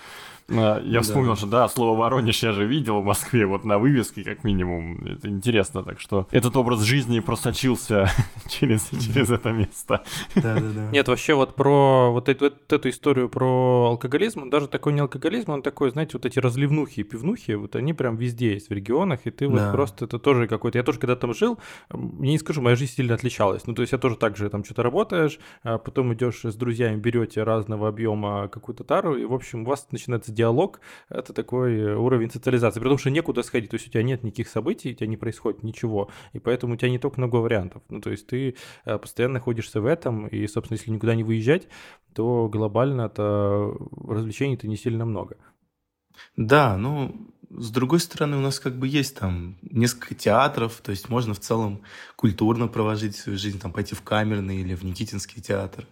Я вспомнил, что да, слово «Воронеж» я же видел в Москве, вот на вывеске как минимум. Это интересно, так что этот образ жизни просочился через это место. Да. Нет, вообще вот про вот эту историю про алкоголизм, он даже такой не алкоголизм, он такой, знаете, вот эти разливнухи и пивнухи, вот они прям везде есть в регионах, и ты вот просто, это тоже какой-то... Я тоже когда там жил, мне не скажу, моя жизнь сильно отличалась. Ну, то есть я тоже так же там что-то работаешь, а потом идешь с друзьями, берете разного объема какую-то тару, и, в общем, у вас начинается диалог, это такой уровень социализации, потому что некуда сходить, то есть у тебя нет никаких событий, у тебя не происходит ничего, и поэтому у тебя не так много вариантов, ну, то есть ты постоянно находишься в этом, и, собственно, если никуда не выезжать, то глобально-то развлечений-то не сильно много. Да, с другой стороны, у нас как бы есть там несколько театров, то есть можно в целом культурно проводить свою жизнь, там пойти в Камерный или в Никитинский театр.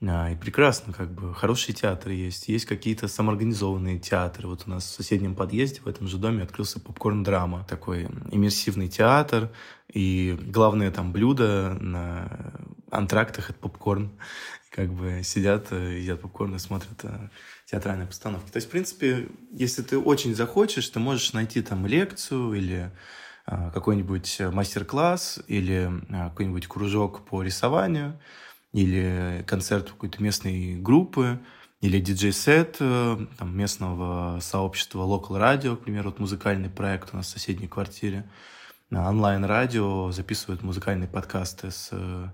И прекрасно, как бы, хорошие театры есть. Есть какие-то самоорганизованные театры. Вот у нас в соседнем подъезде, в этом же доме, открылся попкорн-драма. Такой иммерсивный театр. И главное там блюдо на антрактах — это попкорн. Как бы сидят, едят попкорн и смотрят театральные постановки. То есть, в принципе, если ты очень захочешь, ты можешь найти там лекцию или какой-нибудь мастер-класс, или какой-нибудь кружок по рисованию, или концерт какой-то местной группы, или диджей-сет там, местного сообщества Local Radio, к примеру, вот музыкальный проект у нас в соседней квартире. Онлайн-радио записывают музыкальные подкасты с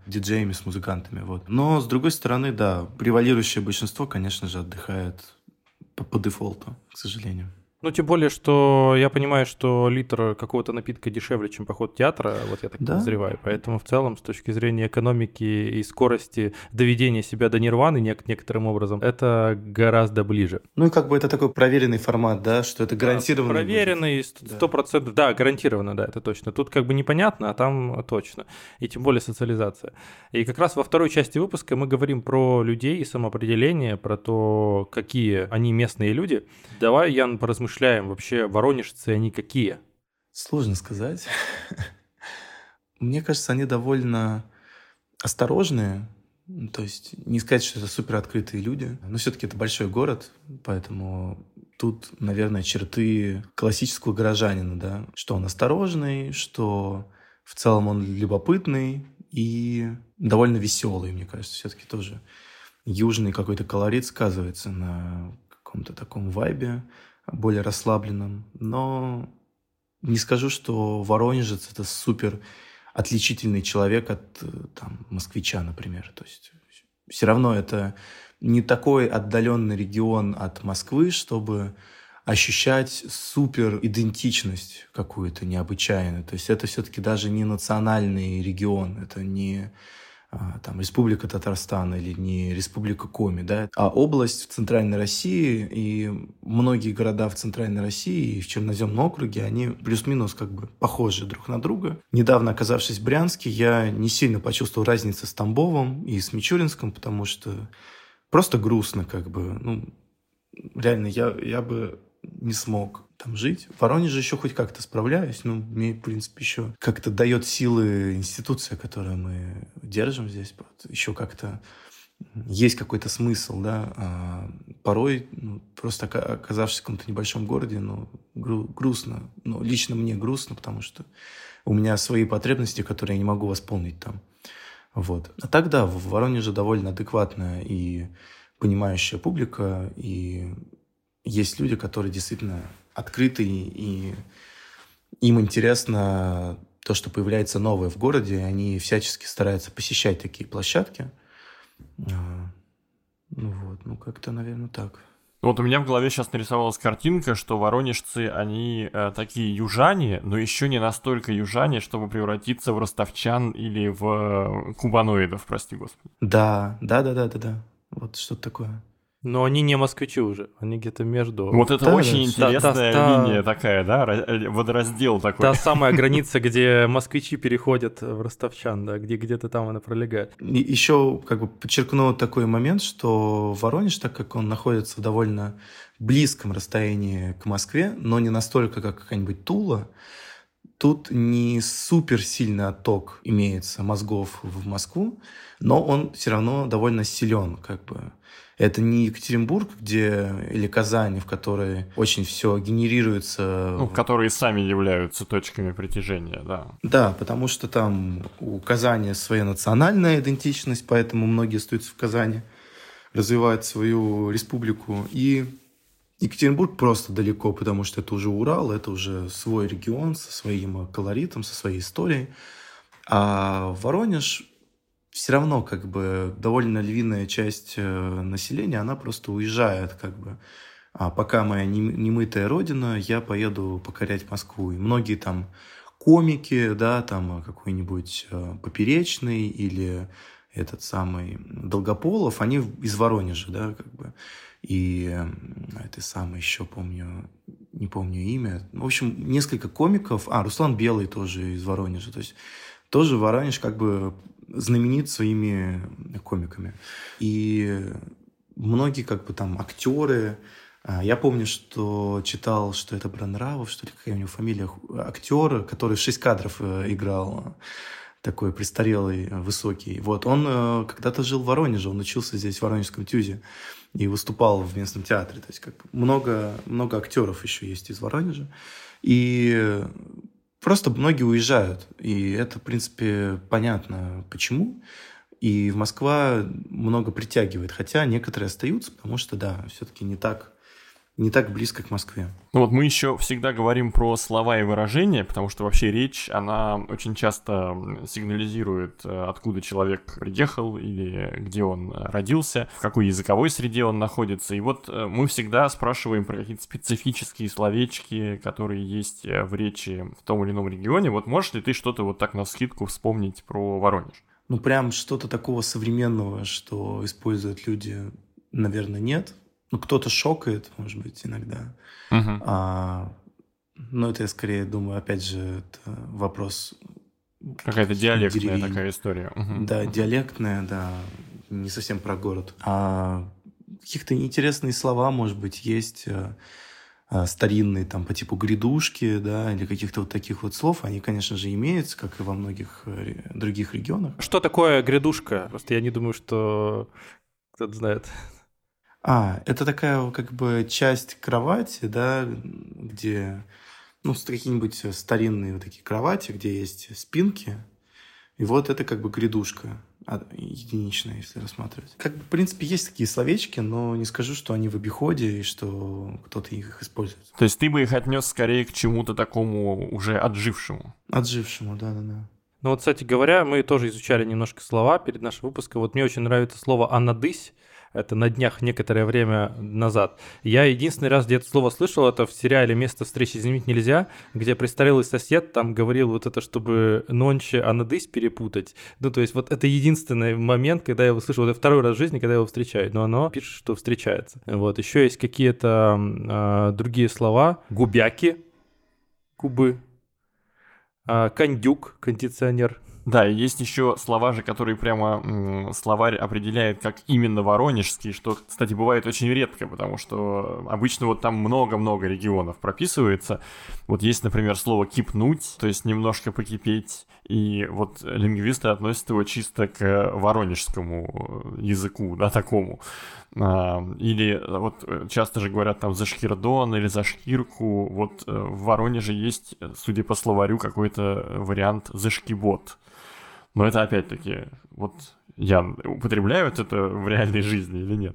диджеями, с музыкантами. Вот. Но, с другой стороны, да, превалирующее большинство, конечно же, отдыхает по дефолту, к сожалению. Ну, тем более, что я понимаю, что литр какого-то напитка дешевле, чем поход в театр, вот я так подозреваю, поэтому в целом, с точки зрения экономики и скорости доведения себя до нирваны некоторым образом, это гораздо ближе. Ну, и как бы это такой проверенный формат, да, что это гарантированно. Проверенный, 100%, да, гарантированно, да, это точно. Тут как бы непонятно, а там точно, и тем более социализация. И как раз во второй части выпуска мы говорим про людей и самоопределение, про то, какие они местные люди. Давай, Ян, поразмышляем. Вообще, воронежцы они какие? Сложно сказать. Мне кажется, они довольно осторожные. То есть не сказать, что это супероткрытые люди. Но все-таки это большой город, поэтому тут, наверное, черты классического горожанина, да? Что он осторожный, что в целом он любопытный и довольно веселый, мне кажется, все-таки тоже. южный какой-то колорит сказывается на каком-то таком вайбе, более расслабленном. Но не скажу, что воронежец – это супер отличительный человек от там, москвича, например. То есть все равно это не такой отдаленный регион от Москвы, чтобы ощущать супер идентичность какую-то необычайную. То есть это все-таки даже не национальный регион, это не там, Республика Татарстан или не Республика Коми, да, а область в Центральной России, и многие города в Центральной России и в Черноземном округе, они плюс-минус как бы похожи друг на друга. Недавно, оказавшись в Брянске, я не сильно почувствовал разницы с Тамбовом и с Мичуринском, потому что просто грустно как бы. Ну, реально, я бы не смог там жить. В Воронеже еще хоть как-то справляюсь, но мне, в принципе, еще как-то дает силы институция, которую мы держим здесь. Еще как-то есть какой-то смысл, да. А порой, ну, просто оказавшись в каком-то небольшом городе, ну, грустно. Ну, лично мне грустно, потому что у меня свои потребности, которые я не могу восполнить там. Вот. А так, да, в Воронеже довольно адекватная и понимающая публика, и есть люди, которые действительно открыты, и им интересно то, что появляется новое в городе, и они всячески стараются посещать такие площадки. Ну вот, ну как-то, наверное, так. Вот у меня в голове сейчас нарисовалась картинка, что воронежцы, они такие южане, но еще не настолько южане, чтобы превратиться в ростовчан или в кубаноидов, прости господи. Да. Вот что-то такое. Но они не москвичи уже, они где-то между... Вот это да, очень интересная линия такая, да, водораздел такой. Та самая граница, где москвичи переходят в ростовчан, да, где-то там она пролегает. И еще как бы подчеркну такой момент, что Воронеж, так как он находится в довольно близком расстоянии к Москве, но не настолько, как какая-нибудь Тула, тут не супер сильный отток имеется мозгов в Москву, но он все равно довольно силен, как бы. Это не Екатеринбург, где, или Казань, в которой очень все генерируется. Ну, которые сами являются точками притяжения, да. Да, потому что там у Казани своя национальная идентичность, поэтому многие остаются в Казани, развивают свою республику. И Екатеринбург просто далеко, потому что это уже Урал, это уже свой регион со своим колоритом, со своей историей. А Воронеж... все равно как бы довольно львиная часть населения, она просто уезжает как бы. А пока моя немытая родина, я поеду покорять Москву. И многие там комики, да, там какой-нибудь Поперечный или этот самый Долгополов, они из Воронежа, да, как бы. И это самое еще помню, не помню имя. В общем, несколько комиков. Руслан Белый тоже из Воронежа. То есть тоже Воронеж как бы знаменит своими комиками. И многие как бы там актеры. Я помню, что читал, что это Бронравов, что ли, какая у него фамилия, актер, который 6 кадров играл, такой престарелый, высокий. Вот, он когда-то жил в Воронеже, он учился здесь в Воронежском ТЮЗе и выступал в местном театре. То есть как бы много актеров еще есть из Воронежа. И просто многие уезжают, и это, в принципе, понятно, почему. И в Москва много притягивает, хотя некоторые остаются, потому что, да, все-таки не так близко к Москве. Ну вот мы еще всегда говорим про слова и выражения, потому что вообще речь, она очень часто сигнализирует, откуда человек приехал или где он родился, в какой языковой среде он находится. И вот мы всегда спрашиваем про какие-то специфические словечки, которые есть в речи в том или ином регионе. Вот можешь ли ты что-то вот так навскидку вспомнить про Воронеж? Ну прям что-то такого современного, что используют люди, наверное, нет. Ну, кто-то шокает, может быть, иногда. Но это я скорее думаю, опять же, это вопрос... Какая-то диалектная деревень. Такая история. Да, диалектная, да, не совсем про город. А каких-то интересные слова, может быть, есть старинные, там, по типу грядушки, да, или каких-то вот таких вот слов. Они, конечно же, имеются, как и во многих других регионах. Что такое грядушка? Просто я не думаю, что кто-то знает... Это такая как бы часть кровати, да, где, ну, какие-нибудь старинные вот такие кровати, где есть спинки, и вот это как бы грядушка. единично, если рассматривать. Как бы, в принципе, есть такие словечки, но не скажу, что они в обиходе и что кто-то их использует. То есть ты бы их отнес скорее к чему-то такому уже отжившему? Отжившему, да-да-да. Ну вот, кстати говоря, мы тоже изучали немножко слова перед нашим выпуском. Вот мне очень нравится слово «анадысь». Это на днях, некоторое время назад. Я единственный раз, где это слово слышал, это в сериале «Место встречи изменить нельзя», где престарелый сосед там говорил вот это, чтобы нонче анадысь перепутать. Ну, то есть вот это единственный момент, когда я его слышал. Вот это второй раз в жизни, когда я его встречаю. Но оно пишет, что встречается. Вот. Еще есть какие-то другие слова. Губяки, кубы, кондюк, кондиционер. Да, и есть еще слова же, которые прямо словарь определяет как именно воронежские, что, кстати, бывает очень редко, потому что обычно вот там много-много регионов прописывается. Вот есть, например, слово «кипнуть», то есть немножко покипеть, и вот лингвисты относят его чисто к воронежскому языку, да, такому. Или вот часто же говорят там «за шкирдон» или «за шкирку». Вот в Воронеже есть, судя по словарю, какой-то вариант «за шкибот». Но это опять-таки, вот, Ян, употребляют это в реальной жизни или нет?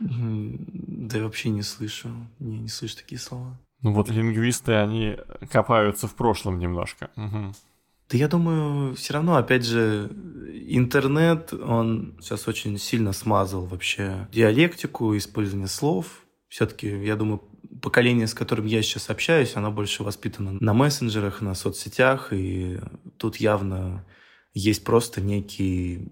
Да я вообще не слышу, я не слышу такие слова. Ну вот лингвисты, они копаются в прошлом немножко. Угу. Да я думаю, все равно, опять же, интернет, он сейчас очень сильно смазал вообще диалектику, использование слов. Все-таки, я думаю, поколение, с которым я сейчас общаюсь, оно больше воспитано на мессенджерах, на соцсетях, и тут явно... Есть просто некий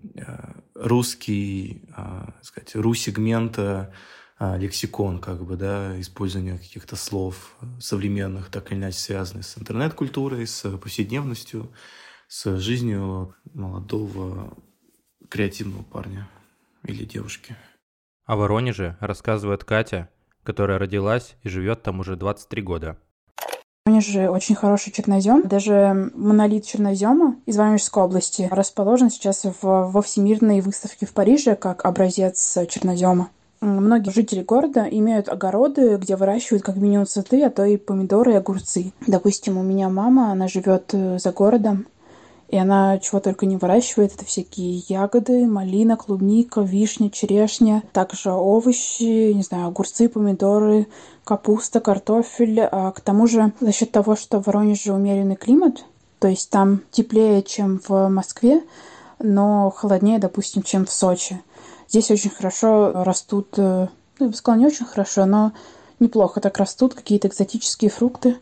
русский, так сказать, ру-сегмента лексикон, как бы, да, использование каких-то слов современных, так или иначе связанных с интернет-культурой, с повседневностью, с жизнью молодого креативного парня или девушки. О Воронеже рассказывает Катя, которая родилась и живет там уже 23 года. Воронеже очень хороший чернозем. Даже монолит чернозема из Воронежской области расположен сейчас во всемирной выставке в Париже как образец чернозема. Многие жители города имеют огороды, где выращивают как минимум цветы, а то и помидоры и огурцы. Допустим, у меня мама, она живет за городом, и она чего только не выращивает. Это всякие ягоды, малина, клубника, вишня, черешня, также овощи, не знаю, огурцы, помидоры, капуста, картофель. А к тому же за счет того, что в Воронеже умеренный климат, то есть там теплее, чем в Москве, но холоднее, допустим, чем в Сочи. Здесь очень хорошо растут, ну, я бы сказала, не очень хорошо, но неплохо так растут какие-то экзотические фрукты.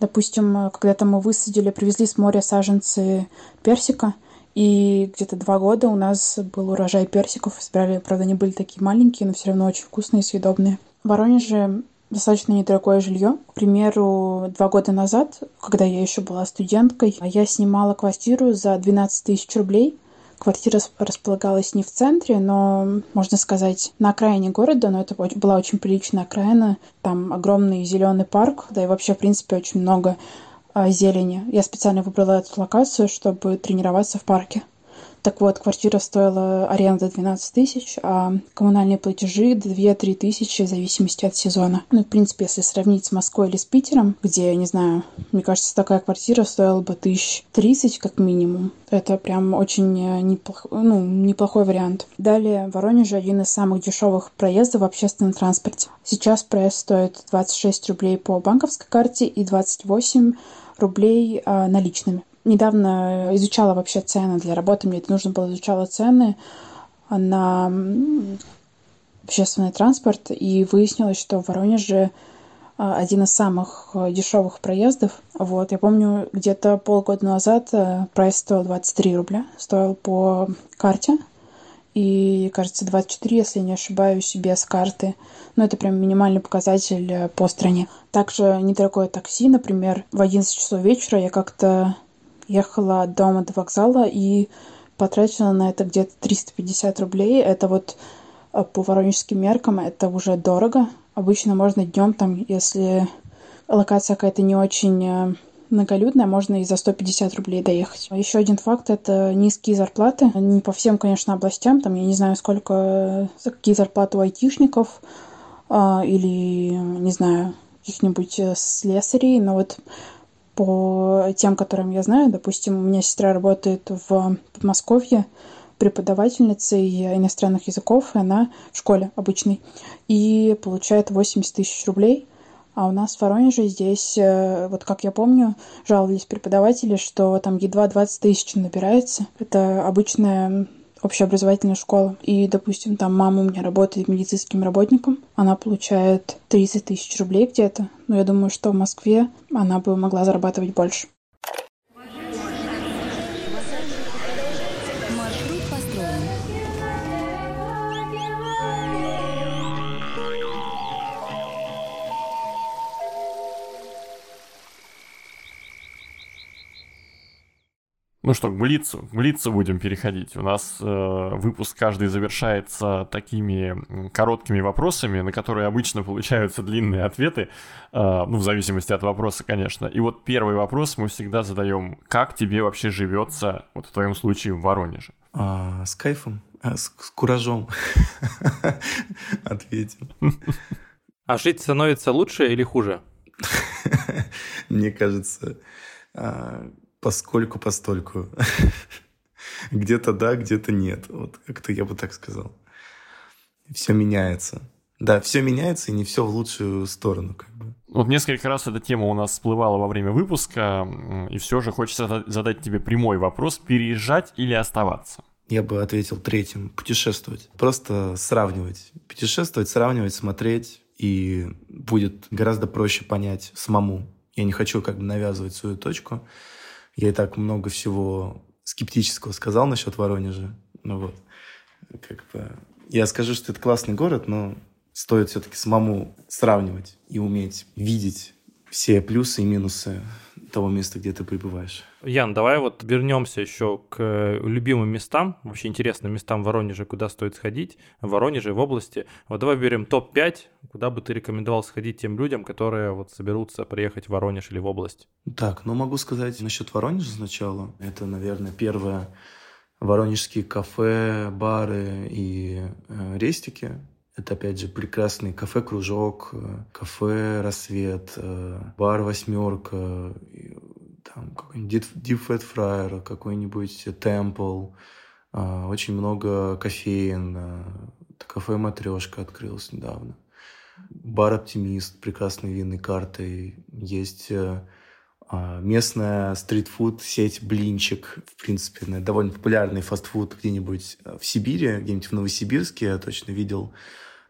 Допустим, когда-то мы привезли с моря саженцы персика, и где-то 2 года у нас был урожай персиков. Собирали, правда, они были такие маленькие, но все равно очень вкусные и съедобные. В Воронеже достаточно недорогое жилье. К примеру, 2 года назад, когда я еще была студенткой, я снимала квартиру за 12 тысяч рублей. Квартира располагалась не в центре, но, можно сказать, на окраине города, но это была очень приличная окраина. Там огромный зеленый парк, да и вообще, в принципе, очень много зелени. Я специально выбрала эту локацию, чтобы тренироваться в парке. Так вот, квартира стоила аренда 12 тысяч, а коммунальные платежи 2-3 тысячи в зависимости от сезона. Ну, в принципе, если сравнить с Москвой или с Питером, где, я не знаю, мне кажется, такая квартира стоила бы 30 тысяч как минимум. Это прям очень неплохой вариант. Далее, в Воронеже один из самых дешевых проездов в общественном транспорте. Сейчас проезд стоит 26 рублей по банковской карте и 28 рублей наличными. Недавно изучала вообще цены для работы, мне это нужно было, изучала цены на общественный транспорт, и выяснилось, что в Воронеже один из самых дешевых проездов. Вот, я помню, где-то полгода назад проезд стоил 23 рубля, стоил по карте, и, кажется, 24, если не ошибаюсь, без карты. Но это прям минимальный показатель по стране. Также недорогое такси, например, в 11 часов вечера я как-то... ехала от дома до вокзала и потратила на это где-то 350 рублей. Это вот по воронежским меркам это уже дорого. Обычно можно днем, там, если локация какая-то не очень многолюдная, можно и за 150 рублей доехать. Еще один факт — это низкие зарплаты. Не по всем, конечно, областям. Там я не знаю, какие зарплаты у айтишников или, не знаю, каких-нибудь слесарей, но вот по тем, которым я знаю, допустим, у меня сестра работает в Подмосковье, преподавательницей иностранных языков, и она в школе обычной, и получает 80 тысяч рублей. А у нас в Воронеже здесь, вот как я помню, жаловались преподаватели, что там едва 20 тысяч набирается. Это обычная общеобразовательная школа. И, допустим, там мама у меня работает медицинским работником. Она получает 30 тысяч рублей где-то. Но я думаю, что в Москве она бы могла зарабатывать больше. Ну что, к блицу будем переходить. У нас выпуск каждый завершается такими короткими вопросами, на которые обычно получаются длинные ответы, ну, в зависимости от вопроса, конечно. И вот первый вопрос мы всегда задаем. Как тебе вообще живется, вот в твоем случае, в Воронеже? С кайфом, с куражом ответил. А жить становится лучше или хуже? Мне кажется... Поскольку-постольку. Где-то да, где-то нет. Вот как-то я бы так сказал. Все меняется. Да, все меняется, и не все в лучшую сторону, как бы. Вот несколько раз эта тема у нас всплывала во время выпуска, и все же хочется задать тебе прямой вопрос: переезжать или оставаться? Я бы ответил третьим: путешествовать. Просто сравнивать. Путешествовать, сравнивать, смотреть, и будет гораздо проще понять самому. Я не хочу как бы навязывать свою точку. Я и так много всего скептического сказал насчет Воронежа. Ну вот. Как бы... Я скажу, что это классный город, но стоит все-таки самому сравнивать и уметь видеть все плюсы и минусы того места, где ты пребываешь. Ян, давай вот вернемся еще к любимым местам, вообще интересным местам Воронежа, куда стоит сходить, в Воронеже, в области. Вот давай выберем топ-5, куда бы ты рекомендовал сходить тем людям, которые вот соберутся приехать в Воронеж или в область. Так, ну могу сказать насчет Воронежа сначала. Это, наверное, первое воронежские кафе, бары и рестики. Это, опять же, прекрасный кафе-кружок, кафе-рассвет, бар-восьмерка, там какой-нибудь Deep Fat Fryer, какой-нибудь Temple, очень много кофеин, кафе «Матрешка» открылось недавно, бар «Оптимист» прекрасной винной картой, есть местная стритфуд-сеть «Блинчик», в принципе, довольно популярный фастфуд где-нибудь в Сибири, где-нибудь в Новосибирске, я точно видел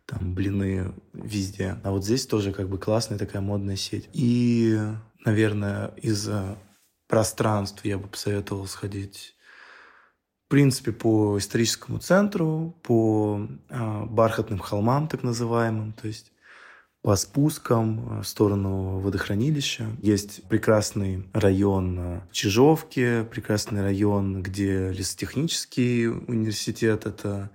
там блины везде. А вот здесь тоже как бы классная такая модная сеть. И, наверное, из пространств я бы посоветовал сходить, в принципе, по историческому центру, по бархатным холмам так называемым, то есть по спускам в сторону водохранилища. Есть прекрасный район Чижовки, прекрасный район, где лесотехнический университет, это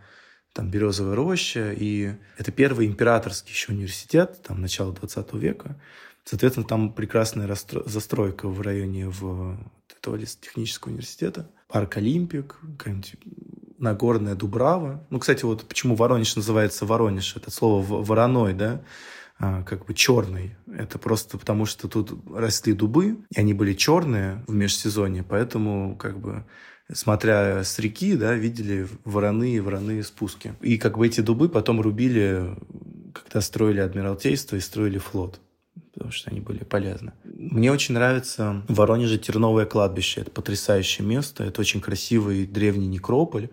там Березовая роща, и это первый императорский еще университет, там начало 20 века. Соответственно, там прекрасная застройка в районе этого лесотехнического университета. Парк Олимпик, какая-нибудь Нагорная Дубрава. Ну, кстати, вот почему Воронеж называется Воронеж, это слово «вороной», да? Как бы черный. Это просто потому, что тут росли дубы, и они были черные в межсезонье, поэтому, как бы, смотря с реки, да, видели вороные спуски. И как бы эти дубы потом рубили, когда строили адмиралтейство и строили флот, потому что они были полезны. Мне очень нравится в Воронеже Терновое кладбище. Это потрясающее место, это очень красивый древний некрополь.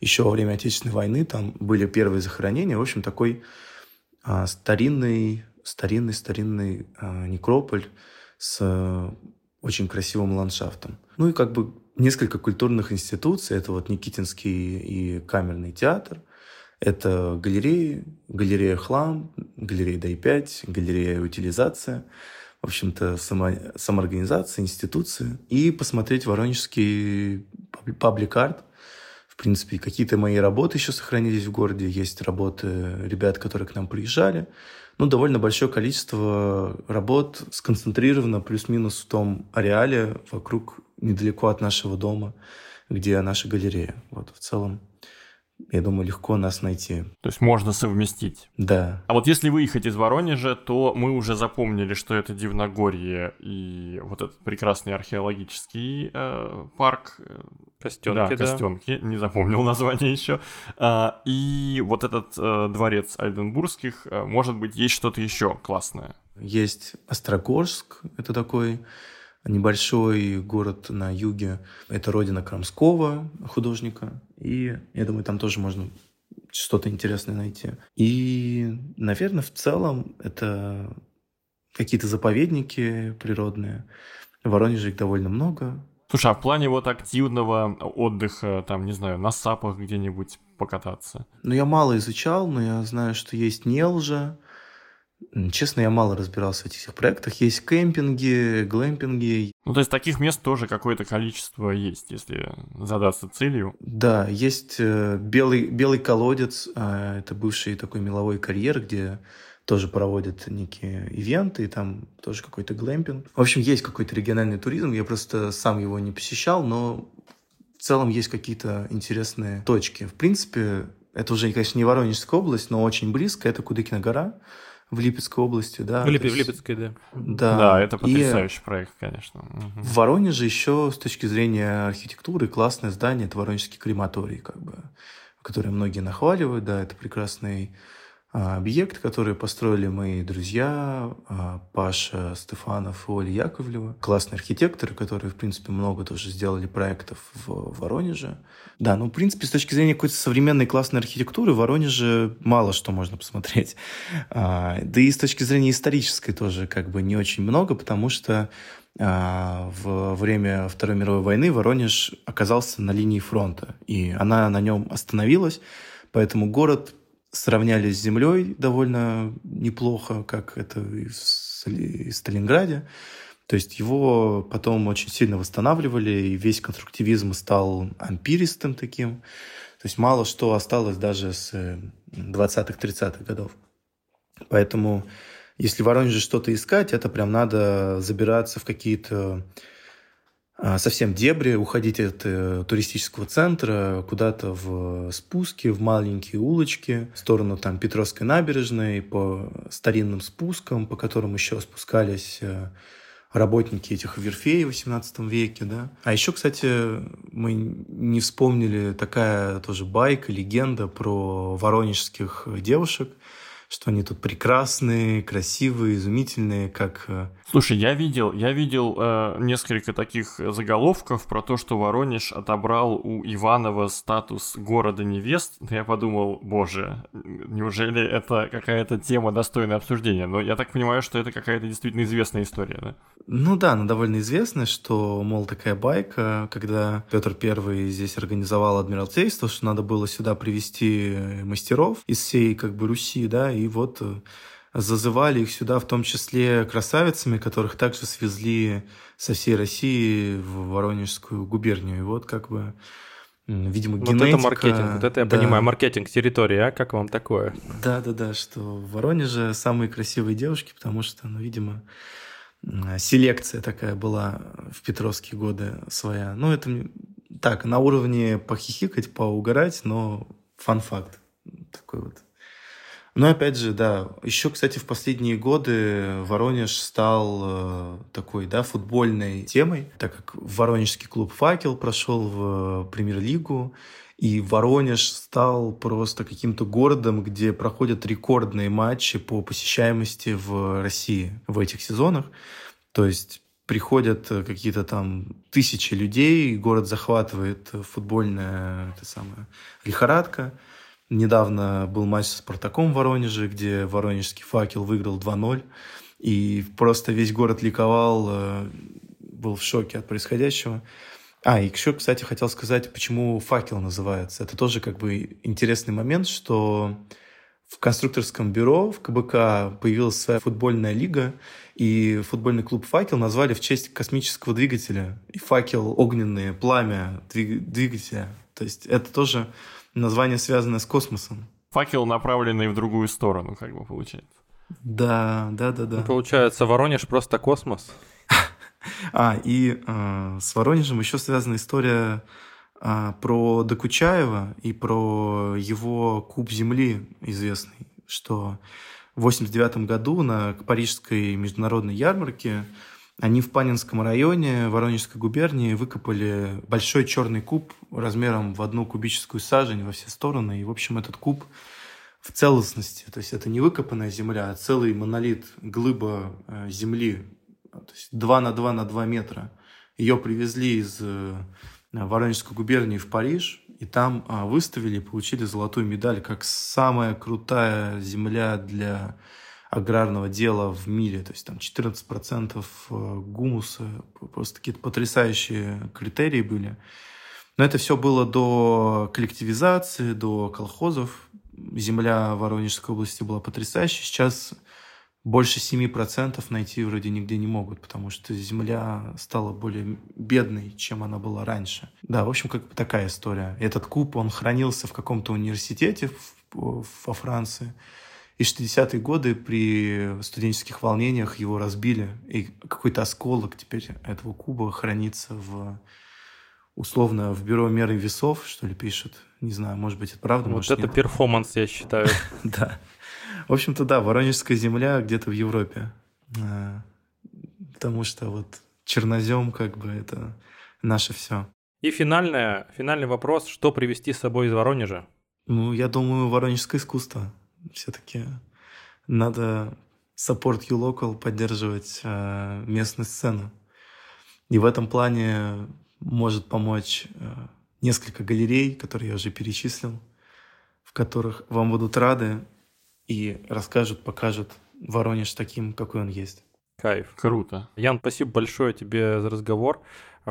Еще во время Отечественной войны там были первые захоронения. В общем, такой старинный некрополь с очень красивым ландшафтом. Ну и как бы несколько культурных институций. Это вот Никитинский и Камерный театр. Это галереи, галерея «Хлам», галерея «Дай-5», галерея «Утилизация». В общем-то, самоорганизация, институции. И посмотреть воронежский паблик-арт. В принципе, какие-то мои работы еще сохранились в городе. Есть работы ребят, которые к нам приезжали. Ну, довольно большое количество работ сконцентрировано плюс-минус в том ареале вокруг, недалеко от нашего дома, где наша галерея. Вот в целом я думаю, легко нас найти. То есть можно совместить. Да. А вот если выехать из Воронежа, то мы уже запомнили, что это Дивногорье и вот этот прекрасный археологический парк. Костенки, да. Костенки, не запомнил название еще. И вот этот дворец Ольденбургских, может быть, есть что-то еще классное. Есть Острогожск, это такой небольшой город на юге. Это родина Крамского, художника. И, я думаю, там тоже можно что-то интересное найти. И, наверное, в целом это какие-то заповедники природные. В Воронеже их довольно много. Слушай, а в плане вот активного отдыха, там, не знаю, на сапах где-нибудь покататься? Ну, я мало изучал, но я знаю, что есть Нелжа. Честно, я мало разбирался в этих всех проектах. Есть кемпинги, глэмпинги. Ну, то есть таких мест тоже какое-то количество есть, если задаться целью. Да, есть белый колодец. Это бывший такой меловой карьер, где тоже проводят некие ивенты, и там тоже какой-то глэмпинг. В общем, есть какой-то региональный туризм. Я просто сам его не посещал, но в целом есть какие-то интересные точки. В принципе, это уже, конечно, не Воронежская область, но очень близко. Это Кудыкина гора. В Липецкой области, да. В Липецкой, да. Да, это потрясающий проект, конечно. Угу. В Воронеже еще с точки зрения архитектуры классное здание – это Воронежский крематорий, который многие нахваливают. Да, это прекрасный объект, который построили мои друзья Паша Стефанов и Оля Яковлева. Классные архитекторы, которые, в принципе, много тоже сделали проектов в Воронеже. Да, ну, в принципе, с точки зрения какой-то современной классной архитектуры в Воронеже мало что можно посмотреть. Да и с точки зрения исторической тоже не очень много, потому что во время Второй мировой войны Воронеж оказался на линии фронта, и она на нем остановилась, поэтому город сравняли с землей довольно неплохо, как это и в Сталинграде. То есть его потом очень сильно восстанавливали, и весь конструктивизм стал ампиристым таким. То есть мало что осталось даже с 20-30-х годов. Поэтому если в Воронеже что-то искать, это прям надо забираться в какие-то совсем дебри, уходить от туристического центра куда-то в спуски, в маленькие улочки, в сторону там Петровской набережной, по старинным спускам, по которым еще спускались работники этих верфей в XVIII веке. Да? А еще, кстати, мы не вспомнили такая тоже байка, легенда про воронежских девушек, что они тут прекрасные, красивые, изумительные, как... Слушай, я видел несколько таких заголовков про то, что Воронеж отобрал у Иванова статус города невест. Я подумал, боже, неужели это какая-то тема достойная обсуждения? Но я так понимаю, что это какая-то действительно известная история, да? Ну да, она довольно известная, что, мол, такая байка, когда Петр I здесь организовал адмиралтейство, что надо было сюда привезти мастеров из всей Руси, да, и вот зазывали их сюда, в том числе красавицами, которых также свезли со всей России в Воронежскую губернию. И вот видимо, генетика... Вот это маркетинг, вот это я понимаю, маркетинг территории, а как вам такое? Да, что в Воронеже самые красивые девушки, потому что, видимо, селекция такая была в петровские годы своя. Ну, это так, на уровне похихикать, поугарать, но фан-факт такой вот. Ну, опять же, да, еще, кстати, в последние годы Воронеж стал такой, да, футбольной темой, так как воронежский клуб «Факел» прошел в премьер-лигу, и Воронеж стал просто каким-то городом, где проходят рекордные матчи по посещаемости в России в этих сезонах, то есть приходят какие-то там тысячи людей, город захватывает футбольная лихорадка. Недавно был матч с «Спартаком» в Воронеже, где воронежский «Факел» выиграл 2-0. И просто весь город ликовал, был в шоке от происходящего. И еще, кстати, хотел сказать, почему «Факел» называется. Это тоже интересный момент, что в конструкторском бюро, в КБК, появилась своя футбольная лига, и футбольный клуб «Факел» назвали в честь космического двигателя. И «Факел» — огненное пламя двигателя. То есть это тоже... Название связано с космосом. Факел, направленный в другую сторону, получается. Да. Ну, получается, Воронеж просто космос. И с Воронежем еще связана история про Докучаева и про его куб земли известный, что в 1989 году на Парижской международной ярмарке они в Панинском районе Воронежской губернии выкопали большой черный куб размером в 1 кубическую сажень во все стороны. И, в общем, этот куб в целостности, то есть это не выкопанная земля, а целый монолит, глыба земли, то есть 2 на 2 на 2 метра. Ее привезли из Воронежской губернии в Париж, и там выставили, получили золотую медаль как самая крутая земля для аграрного дела в мире. То есть там 14% гумуса, просто какие-то потрясающие критерии были. Но это все было до коллективизации, до колхозов. Земля Воронежской области была потрясающей. Сейчас больше 7% найти вроде нигде не могут, потому что земля стала более бедной, чем она была раньше. Да, в общем, как бы такая история. Этот куб, он хранился в каком-то университете во Франции. И в 60-е годы при студенческих волнениях его разбили. И какой-то осколок теперь этого куба хранится в... условно, в бюро меры весов, что ли, пишет. Не знаю, может быть, это правда, может, это нет. Перформанс, я считаю. Да. В общем-то, да, Воронежская земля где-то в Европе. Потому что вот чернозем, как бы, это наше все. И финальный вопрос, что привезти с собой из Воронежа? Ну, я думаю, воронежское искусство. Все-таки надо support you local, поддерживать местную сцену. И в этом плане может помочь несколько галерей, которые я уже перечислил, в которых вам будут рады и расскажут, покажут Воронеж таким, какой он есть. Кайф. Круто. Ян, спасибо большое тебе за разговор.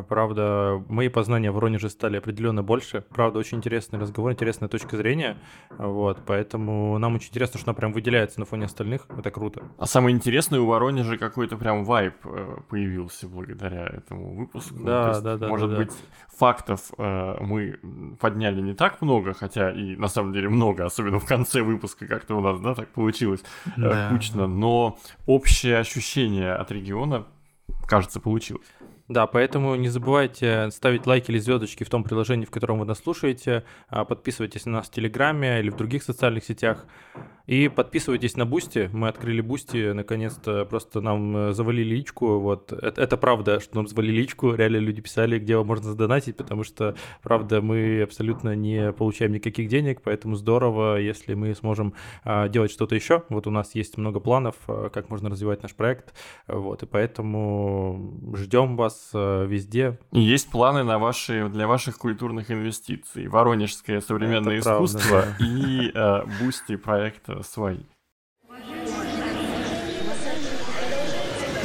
Правда, мои познания в Воронеже стали определенно больше. Правда, очень интересный разговор, интересная точка зрения. Вот, поэтому нам очень интересно, что она прям выделяется на фоне остальных. Это круто. А самое интересное, у Воронежа какой-то прям вайб появился благодаря этому выпуску. Да, может быть. Фактов мы подняли не так много, хотя и на самом деле много, особенно в конце выпуска как-то у нас, да, так получилось кучно. Но общее ощущение от региона, кажется, получилось. Да, поэтому не забывайте ставить лайки или звездочки в том приложении, в котором вы нас слушаете. Подписывайтесь на нас в Телеграме или в других социальных сетях. И подписывайтесь на Boosty. Мы открыли Boosty, наконец-то просто нам завалили личку. Вот. Это правда, что нам завалили личку. Реально люди писали, где можно сдонатить, потому что, правда, мы абсолютно не получаем никаких денег, поэтому здорово, если мы сможем делать что-то еще. Вот у нас есть много планов, как можно развивать наш проект. Вот. И поэтому ждем вас везде. И есть планы на для ваших культурных инвестиций. Воронежское современное искусство, правда, и Boosty проекта «Свои».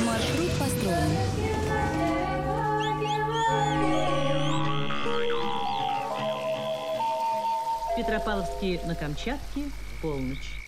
Маршрут построен. Петропавловские на Камчатке, полночь.